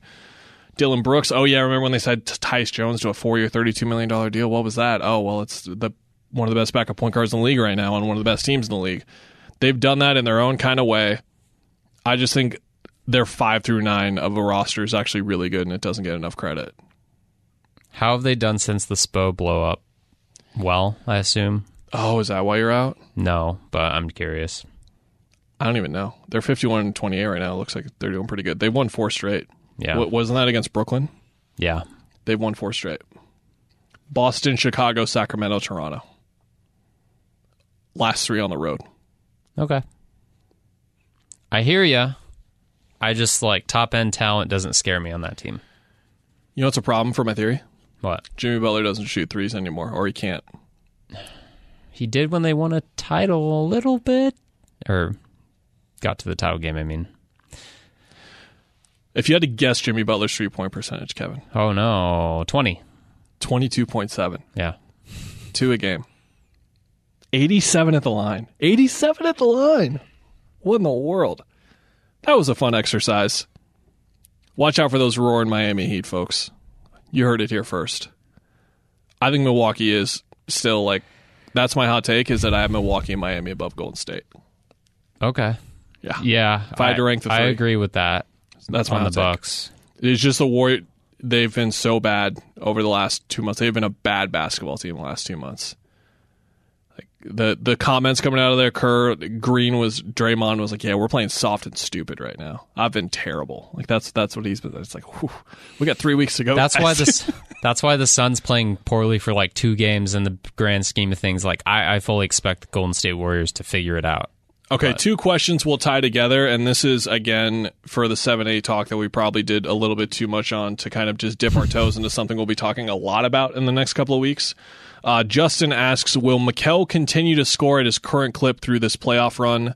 Dylan Brooks. Oh, yeah. I remember when they signed Tyus Jones to a four-year, thirty-two million dollars deal. What was that? Oh, well, it's the one of the best backup point guards in the league right now and one of the best teams in the league. They've done that in their own kind of way. I just think their five through nine of a roster is actually really good, and it doesn't get enough credit. How have they done since the Spo blow-up? Well, I assume. Oh, is that why you're out? No, but I'm curious. I don't even know. They're fifty-one and twenty-eight right now. It looks like they're doing pretty good. They've won four straight. Yeah. W- wasn't that against Brooklyn? Yeah. They've won four straight. Boston, Chicago, Sacramento, Toronto. Last three on the road. Okay. I hear ya. I just, like, top-end talent doesn't scare me on that team. You know what's a problem for my theory? What? Jimmy Butler doesn't shoot threes anymore, or he can't. He did when they won a title a little bit. Or got to the title game, I mean. If you had to guess Jimmy Butler's three-point percentage, Kevin. Oh, no. twenty. twenty-two point seven. Yeah. Two a game. eighty-seven at the line. eighty-seven at the line. What in the world? That was a fun exercise. Watch out for those roaring Miami Heat, folks. You heard it here first. I think Milwaukee is still, like, that's my hot take, is that I have Milwaukee and Miami above Golden State. Okay. Yeah. Yeah. If I, I had to rank the three. I agree with that. That's on the Bucks. It's just the Warriors. They've been so bad over the last two months. They've been a bad basketball team the last two months. Like the the comments coming out of there, Kerr, Green was Draymond was like, "Yeah, we're playing soft and stupid right now. I've been terrible." Like that's that's what he's been. It's like, whew, we got three weeks to go. That's guys. why this. That's why the Suns playing poorly for like two games in the grand scheme of things. Like I, I fully expect the Golden State Warriors to figure it out. Okay, two questions we'll tie together, and this is, again, for the seven A talk that we probably did a little bit too much on to kind of just dip our toes into something we'll be talking a lot about in the next couple of weeks. Uh, Justin asks, will Mikal continue to score at his current clip through this playoff run?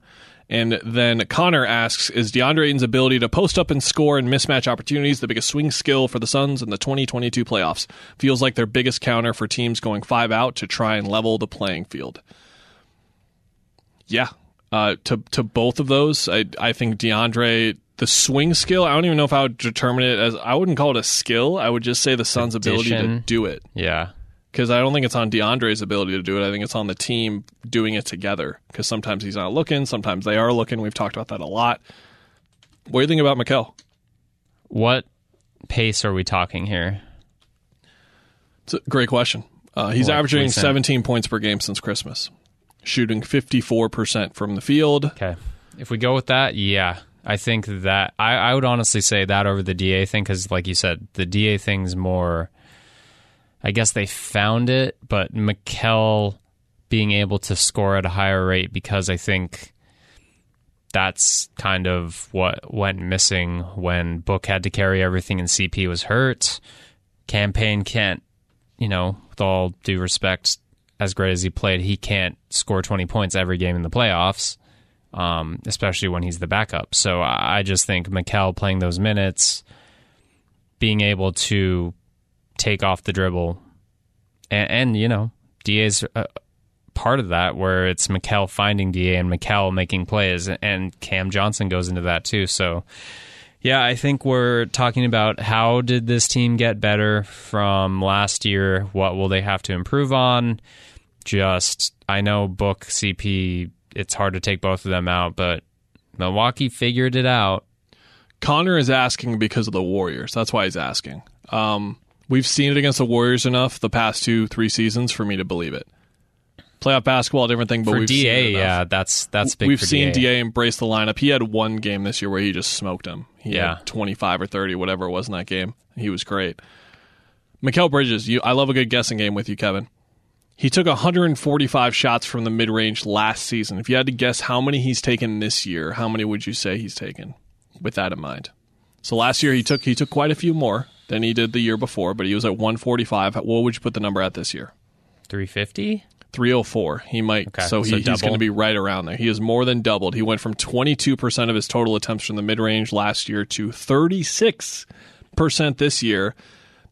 And then Connor asks, is DeAndre Ayton's ability to post up and score in mismatch opportunities the biggest swing skill for the Suns in the twenty twenty-two playoffs? Feels like their biggest counter for teams going five out to try and level the playing field. Yeah. uh, to to both of those. I I think DeAndre, the swing skill, I don't even know if I would determine it as, I wouldn't call it a skill. I would just say the Suns' ability to do it. Yeah. Because I don't think it's on DeAndre's ability to do it. I think it's on the team doing it together. Because sometimes he's not looking. Sometimes they are looking. We've talked about that a lot. What do you think about Mikal? What pace are we talking here? It's a great question. Uh, he's what averaging percent? seventeen points per game since Christmas. Shooting fifty-four percent from the field. Okay. If we go with that, yeah. I think that... I, I would honestly say that over the D A thing. Because like you said, the D A thing's more... I guess they found it, but Mikal being able to score at a higher rate, because I think that's kind of what went missing when Book had to carry everything and C P was hurt. Cam Payne can't, you know, with all due respect, as great as he played, he can't score twenty points every game in the playoffs, um, especially when he's the backup. So I just think Mikal playing those minutes, being able to take off the dribble, and, and you know, D A's uh, part of that, where it's Mikal finding D A and Mikal making plays, and Cam Johnson goes into that too. So yeah, I think we're talking about how did this team get better from last year, what will they have to improve on. Just, I know Book, C P, it's hard to take both of them out, but Milwaukee figured it out. Connor is asking because of the Warriors, that's why he's asking. um We've seen it against the Warriors enough the past two, three seasons for me to believe it. Playoff basketball, different thing, but for we've D A, seen it yeah, that's that's big. We've for seen D A embrace the lineup. He had one game this year where he just smoked him. He yeah, had twenty-five or thirty, whatever it was in that game. He was great. Mikal Bridges, you, I love a good guessing game with you, Kevin. He took one hundred forty-five shots from the mid-range last season. If you had to guess how many he's taken this year, how many would you say he's taken? With that in mind, so last year he took he took quite a few more than he did the year before, but he was at one forty-five. What would you put the number at this year? three fifty? three oh four. He might. Okay, so, he, so he's going to be right around there. He has more than doubled. He went from twenty-two percent of his total attempts from the mid-range last year to thirty-six percent this year.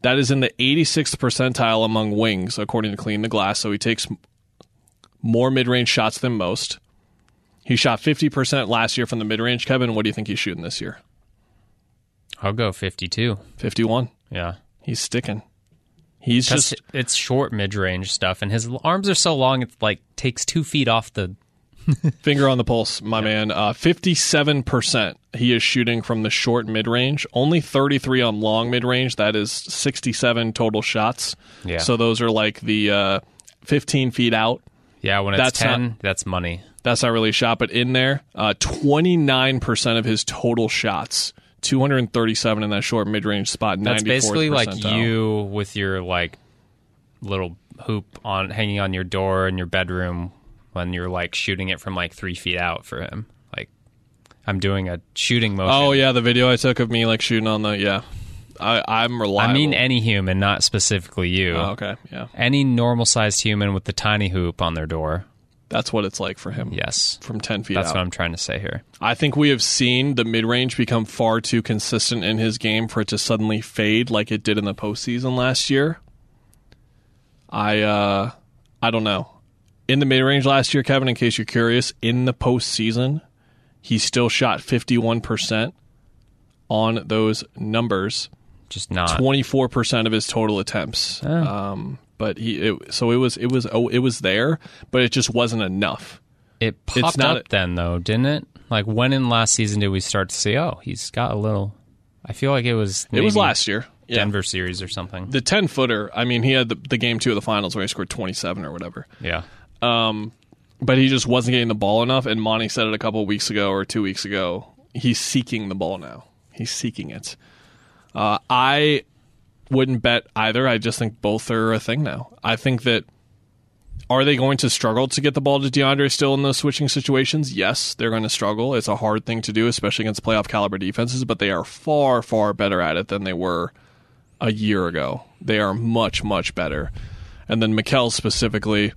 That is in the eighty-sixth percentile among wings, according to Clean the Glass. So he takes more mid-range shots than most. He shot fifty percent last year from the mid-range. Kevin, what do you think he's shooting this year? I'll go fifty-two. fifty-one. Yeah. He's sticking. He's just... It's short mid-range stuff, and his arms are so long, it like takes two feet off the... Finger on the pulse, my yeah. man. Uh, fifty-seven percent he is shooting from the short mid-range. Only thirty-three on long mid-range. That is sixty-seven total shots. Yeah. So those are like the uh, fifteen feet out. Yeah, when it's that's ten, not, that's money. That's not really a shot, but in there, uh, twenty-nine percent of his total shots... two hundred thirty-seven in that short mid-range spot. That's basically percentile. Like you with your like little hoop on hanging on your door in your bedroom when you're like shooting it from like three feet out for him. Like I'm doing a shooting motion. Oh yeah, the video I took of me like shooting on the yeah. I, I'm reliable. I mean any human, not specifically you. Oh, okay, yeah. Any normal-sized human with the tiny hoop on their door. That's what it's like for him. Yes. From ten feet That's out. That's what I'm trying to say here. I think we have seen the mid-range become far too consistent in his game for it to suddenly fade like it did in the postseason last year. I uh, I don't know. In the mid-range last year, Kevin, in case you're curious, in the postseason, he still shot fifty-one percent on those numbers. Just not. twenty-four percent of his total attempts. Oh. Um But he, it, so it was, it was, oh, it was there, but it just wasn't enough. It popped it's not, up then, though, didn't it? Like when in last season did we start to see? Oh, he's got a little. I feel like it was. It was last year, yeah. Denver series or something. The ten footer. I mean, he had the, the game two of the finals where he scored twenty-seven or whatever. Yeah. Um, but he just wasn't getting the ball enough. And Monty said it a couple of weeks ago or two weeks ago. He's seeking the ball now. He's seeking it. Uh, I. Wouldn't bet either. I just think both are a thing now. I think that, are they going to struggle to get the ball to DeAndre still in those switching situations? Yes, they're going to struggle. It's a hard thing to do, especially against playoff caliber defenses, but they are far, far better at it than they were a year ago. They are much, much better. And then Mikal specifically,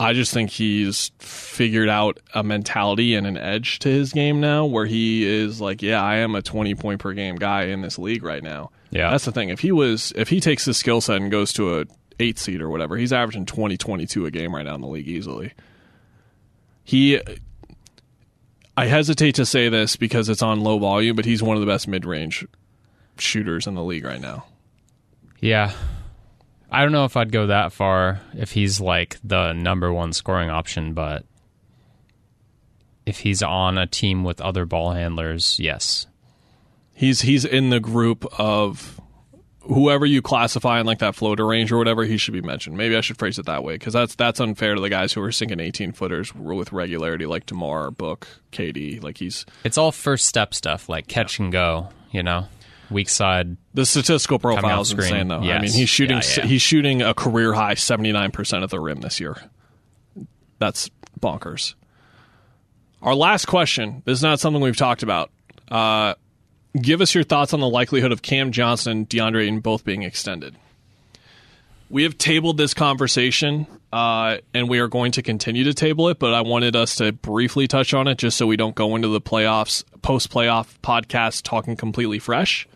I just think he's figured out a mentality and an edge to his game now where he is like, yeah, I am a twenty-point per game guy in this league right now. Yeah, that's the thing. If he was, if he takes his skill set and goes to a eight seed or whatever, he's averaging twenty, twenty-two a game right now in the league easily. He, I hesitate to say this because it's on low volume, but he's one of the best mid-range shooters in the league right now. Yeah. I don't know if I'd go that far if he's like the number one scoring option, but if he's on a team with other ball handlers, yes. He's he's in the group of whoever you classify in like that floater range or whatever, he should be mentioned. Maybe I should phrase it that way, because that's that's unfair to the guys who are sinking eighteen-footers with regularity, like DeMar, Book, K D. Like he's it's all first step stuff, like catch yeah. and go, you know. Weak side. The statistical profile is insane, though. Yes. I mean, he's shooting yeah, yeah. he's shooting a career high seventy-nine percent at the rim this year. That's bonkers. Our last question. This is not something we've talked about. Uh, give us your thoughts on the likelihood of Cam Johnson and DeAndre Ayton both being extended. We have tabled this conversation, uh, and we are going to continue to table it, but I wanted us to briefly touch on it just so we don't go into the playoffs, post-playoff podcast talking completely fresh.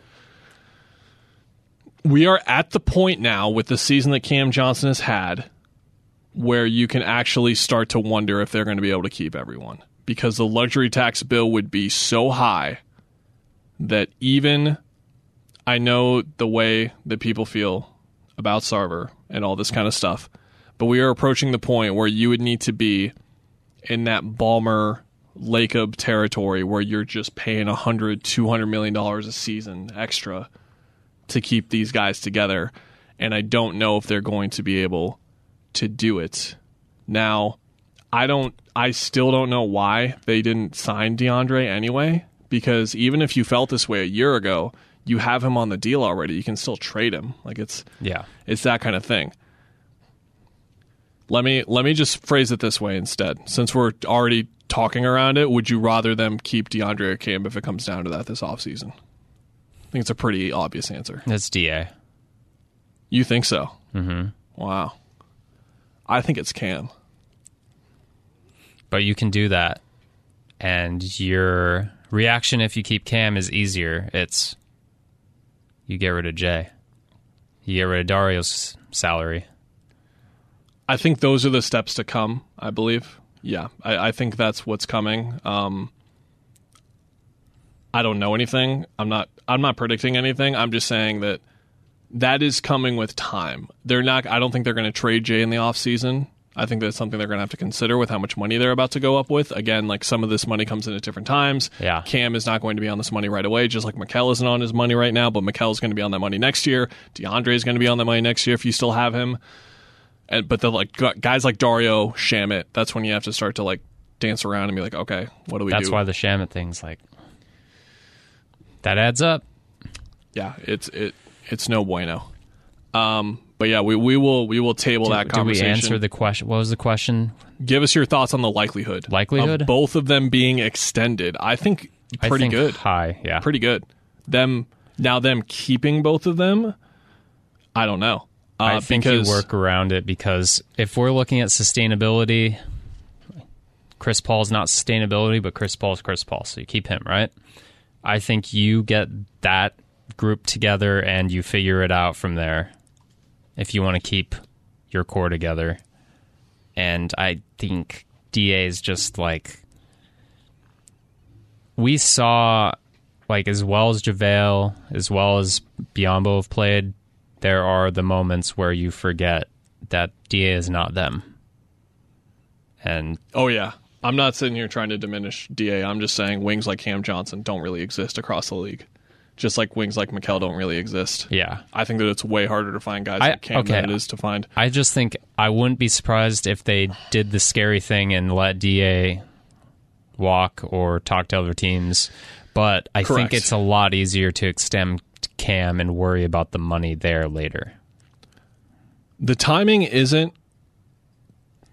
We are at the point now with the season that Cam Johnson has had where you can actually start to wonder if they're going to be able to keep everyone, because the luxury tax bill would be so high that even, I know the way that people feel about Sarver and all this kind of stuff, but we are approaching the point where you would need to be in that Ballmer Lacob territory where you're just paying one hundred, two hundred million dollars a season extra to keep these guys together, and I don't know if they're going to be able to do it. Now, I don't I still don't know why they didn't sign DeAndre anyway, because even if you felt this way a year ago, you have him on the deal already. You can still trade him. Like it's yeah. it's that kind of thing. Let me let me just phrase it this way instead. Since we're already talking around it, would you rather them keep DeAndre or Cam if it comes down to that this offseason? I think it's a pretty obvious answer. That's D A. You think so? Mm-hmm. Wow. I think it's Cam. But you can do that. And your reaction if you keep Cam is easier. It's you get rid of Jay. You get rid of Dario's salary. I think those are the steps to come, I believe. Yeah, I, I think that's what's coming. Um, I don't know anything. I'm not I'm not predicting anything. I'm just saying that that is coming with time. They're not I don't think they're going to trade Jay in the offseason. I think that's something they're going to have to consider with how much money they're about to go up with. Again, like some of this money comes in at different times. Yeah. Cam is not going to be on this money right away, just like Mikal isn't on his money right now, but Mikal is going to be on that money next year. DeAndre is going to be on that money next year if you still have him. And but the like guys like Dario Shamet, that's when you have to start to like dance around and be like, okay, what do we that's do? That's why the Shamet thing's like that adds up. Yeah, it's it it's no bueno. Um, but yeah, we, we will we will table do, that conversation. Did we answer the question? What was the question? Give us your thoughts on the likelihood. Likelihood? Of both of them being extended. I think pretty I think good. High, yeah. Pretty good. Them now them keeping both of them, I don't know. Uh, I think because, you work around it, because if we're looking at sustainability, Chris Paul's not sustainability, but Chris Paul's Chris Paul, so you keep him, right? I think you get that group together and you figure it out from there if you want to keep your core together. And I think D A is just like... We saw, like, as well as JaVale, as well as Biyombo have played, there are the moments where you forget that D A is not them. And oh, yeah. I'm not sitting here trying to diminish D A. I'm just saying wings like Cam Johnson don't really exist across the league. Just like wings like Mikal don't really exist. Yeah. I think that it's way harder to find guys I, like Cam okay. than it is to find. I just think I wouldn't be surprised if they did the scary thing and let D A walk or talk to other teams. But I Correct. think it's a lot easier to extend Cam and worry about the money there later. The timing isn't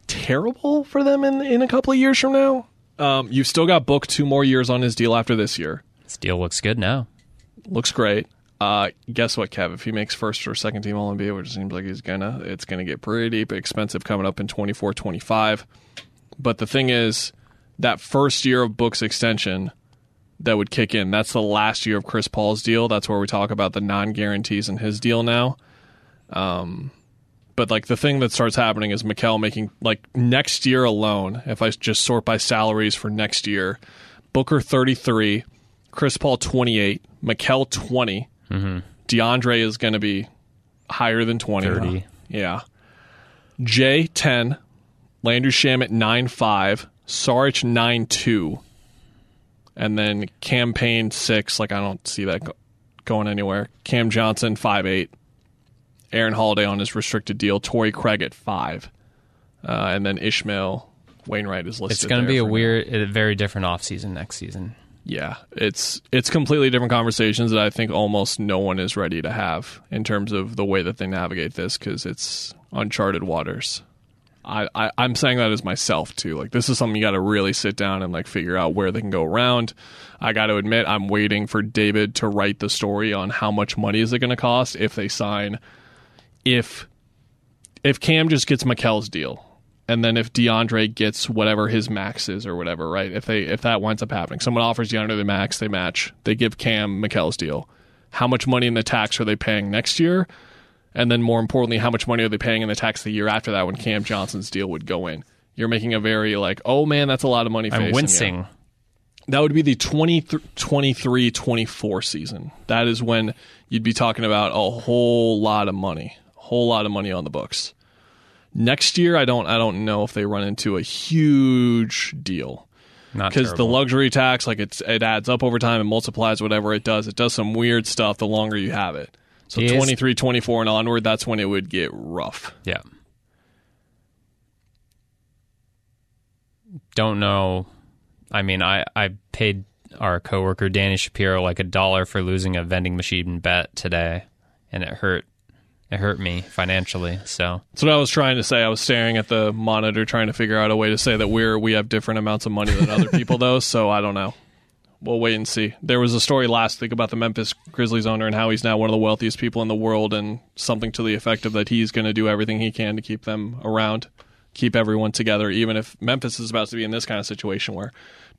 terrible for them in in a couple of years from now. Um, you've still got Book two more years on his deal after this year. His deal looks good now. Looks great. Uh, guess what, Kev? If he makes first or second team All N B A, which seems like he's gonna, it's gonna get pretty expensive coming up in twenty-four twenty-five. But the thing is, that first year of Book's extension that would kick in. That's the last year of Chris Paul's deal. That's where we talk about the non-guarantees in his deal now. Um, but like the thing that starts happening is Mikal making, like, next year alone, if I just sort by salaries for next year, Booker thirty-three, Chris Paul twenty-eight, Mikal twenty. Mm-hmm. DeAndre is going to be higher than twenty. thirty. Yeah. Jay ten, Landry Shamet nine five, Saric nine two, and then Cam Payne six. Like, I don't see that go- going anywhere. Cam Johnson five eight, Aaron Holiday on his restricted deal, Torrey Craig at five, uh, and then Ishmael Wainwright is listed. It's going to be a weird, a very different offseason next season. Yeah, it's it's completely different conversations that I think almost no one is ready to have in terms of the way that they navigate this, because it's uncharted waters. I, I, I'm saying that as myself, too. Like, this is something you got to really sit down and, like, figure out where they can go around. I got to admit, I'm waiting for David to write the story on how much money is it going to cost if they sign. If, if Cam just gets Mikel's deal, and then if DeAndre gets whatever his max is or whatever, right? If they if that winds up happening, someone offers DeAndre the max, they match. They give Cam Mikel's deal. How much money in the tax are they paying next year? And then, more importantly, how much money are they paying in the tax the year after that when Cam Johnson's deal would go in? You're making a very, like, oh, man, that's a lot of money. I'm wincing. You. That would be the twenty-three twenty-four season. That is when you'd be talking about a whole lot of money, a whole lot of money on the books. Next year, I don't I don't know if they run into a huge deal. Not terrible. Because the luxury tax, like, it's, it adds up over time and multiplies whatever it does. It does some weird stuff the longer you have it. So is, twenty-three twenty-four and onward, that's when it would get rough. Yeah. Don't know. I mean, I, I paid our coworker Danny Shapiro like a dollar for losing a vending machine bet today, and it hurt. It hurt me financially. So that's what I was trying to say. I was staring at the monitor trying to figure out a way to say that we're we have different amounts of money than other people, though. So I don't know. We'll wait and see. There was a story last week about the Memphis Grizzlies owner and how he's now one of the wealthiest people in the world, and something to the effect of that he's going to do everything he can to keep them around, keep everyone together, even if Memphis is about to be in this kind of situation where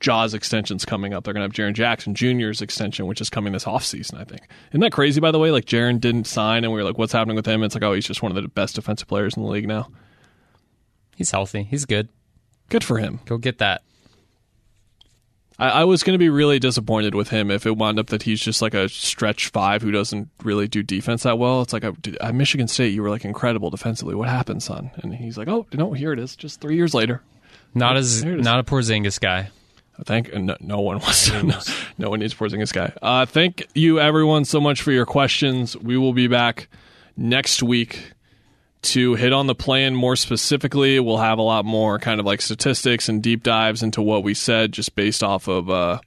Ja's extension's coming up. They're going to have Jaren Jackson Junior's extension, which is coming this offseason, I think. Isn't that crazy, by the way? Like, Jaren didn't sign, and we were like, what's happening with him? It's like, oh, he's just one of the best defensive players in the league now. He's healthy. He's good. Good for him. Go get that. I was going to be really disappointed with him if it wound up that he's just like a stretch five who doesn't really do defense that well. It's like, a, at Michigan State, you were like incredible defensively. What happened, son? And he's like, oh, no, here it is. Just three years later. Not as not a Porzingis guy. I think no, no one wants to. No, no one needs Porzingis guy. Uh, thank you, everyone, so much for your questions. We will be back next week to hit on the plan more specifically. We'll have a lot more kind of like statistics and deep dives into what we said just based off of uh,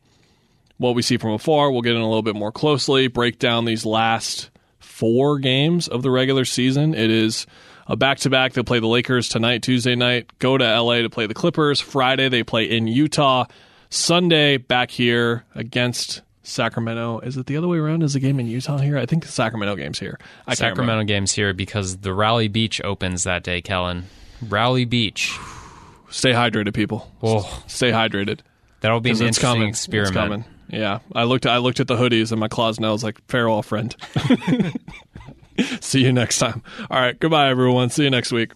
what we see from afar. We'll get in a little bit more closely, break down these last four games of the regular season. It is a back-to-back. They'll play the Lakers tonight, Tuesday night, go to L A to play the Clippers. Friday, they play in Utah. Sunday, back here against Sacramento. Is it the other way around? Is the game in Utah here? I think the Sacramento game's here. I Sacramento game's here because the Rowley Beach opens that day, Kellen. Rowley Beach. Stay hydrated, people. Whoa. Stay hydrated. That'll be an interesting coming. experiment. It's coming. Yeah. I looked, I looked at the hoodies in my closet and I was like, farewell, friend. See you next time. All right. Goodbye, everyone. See you next week.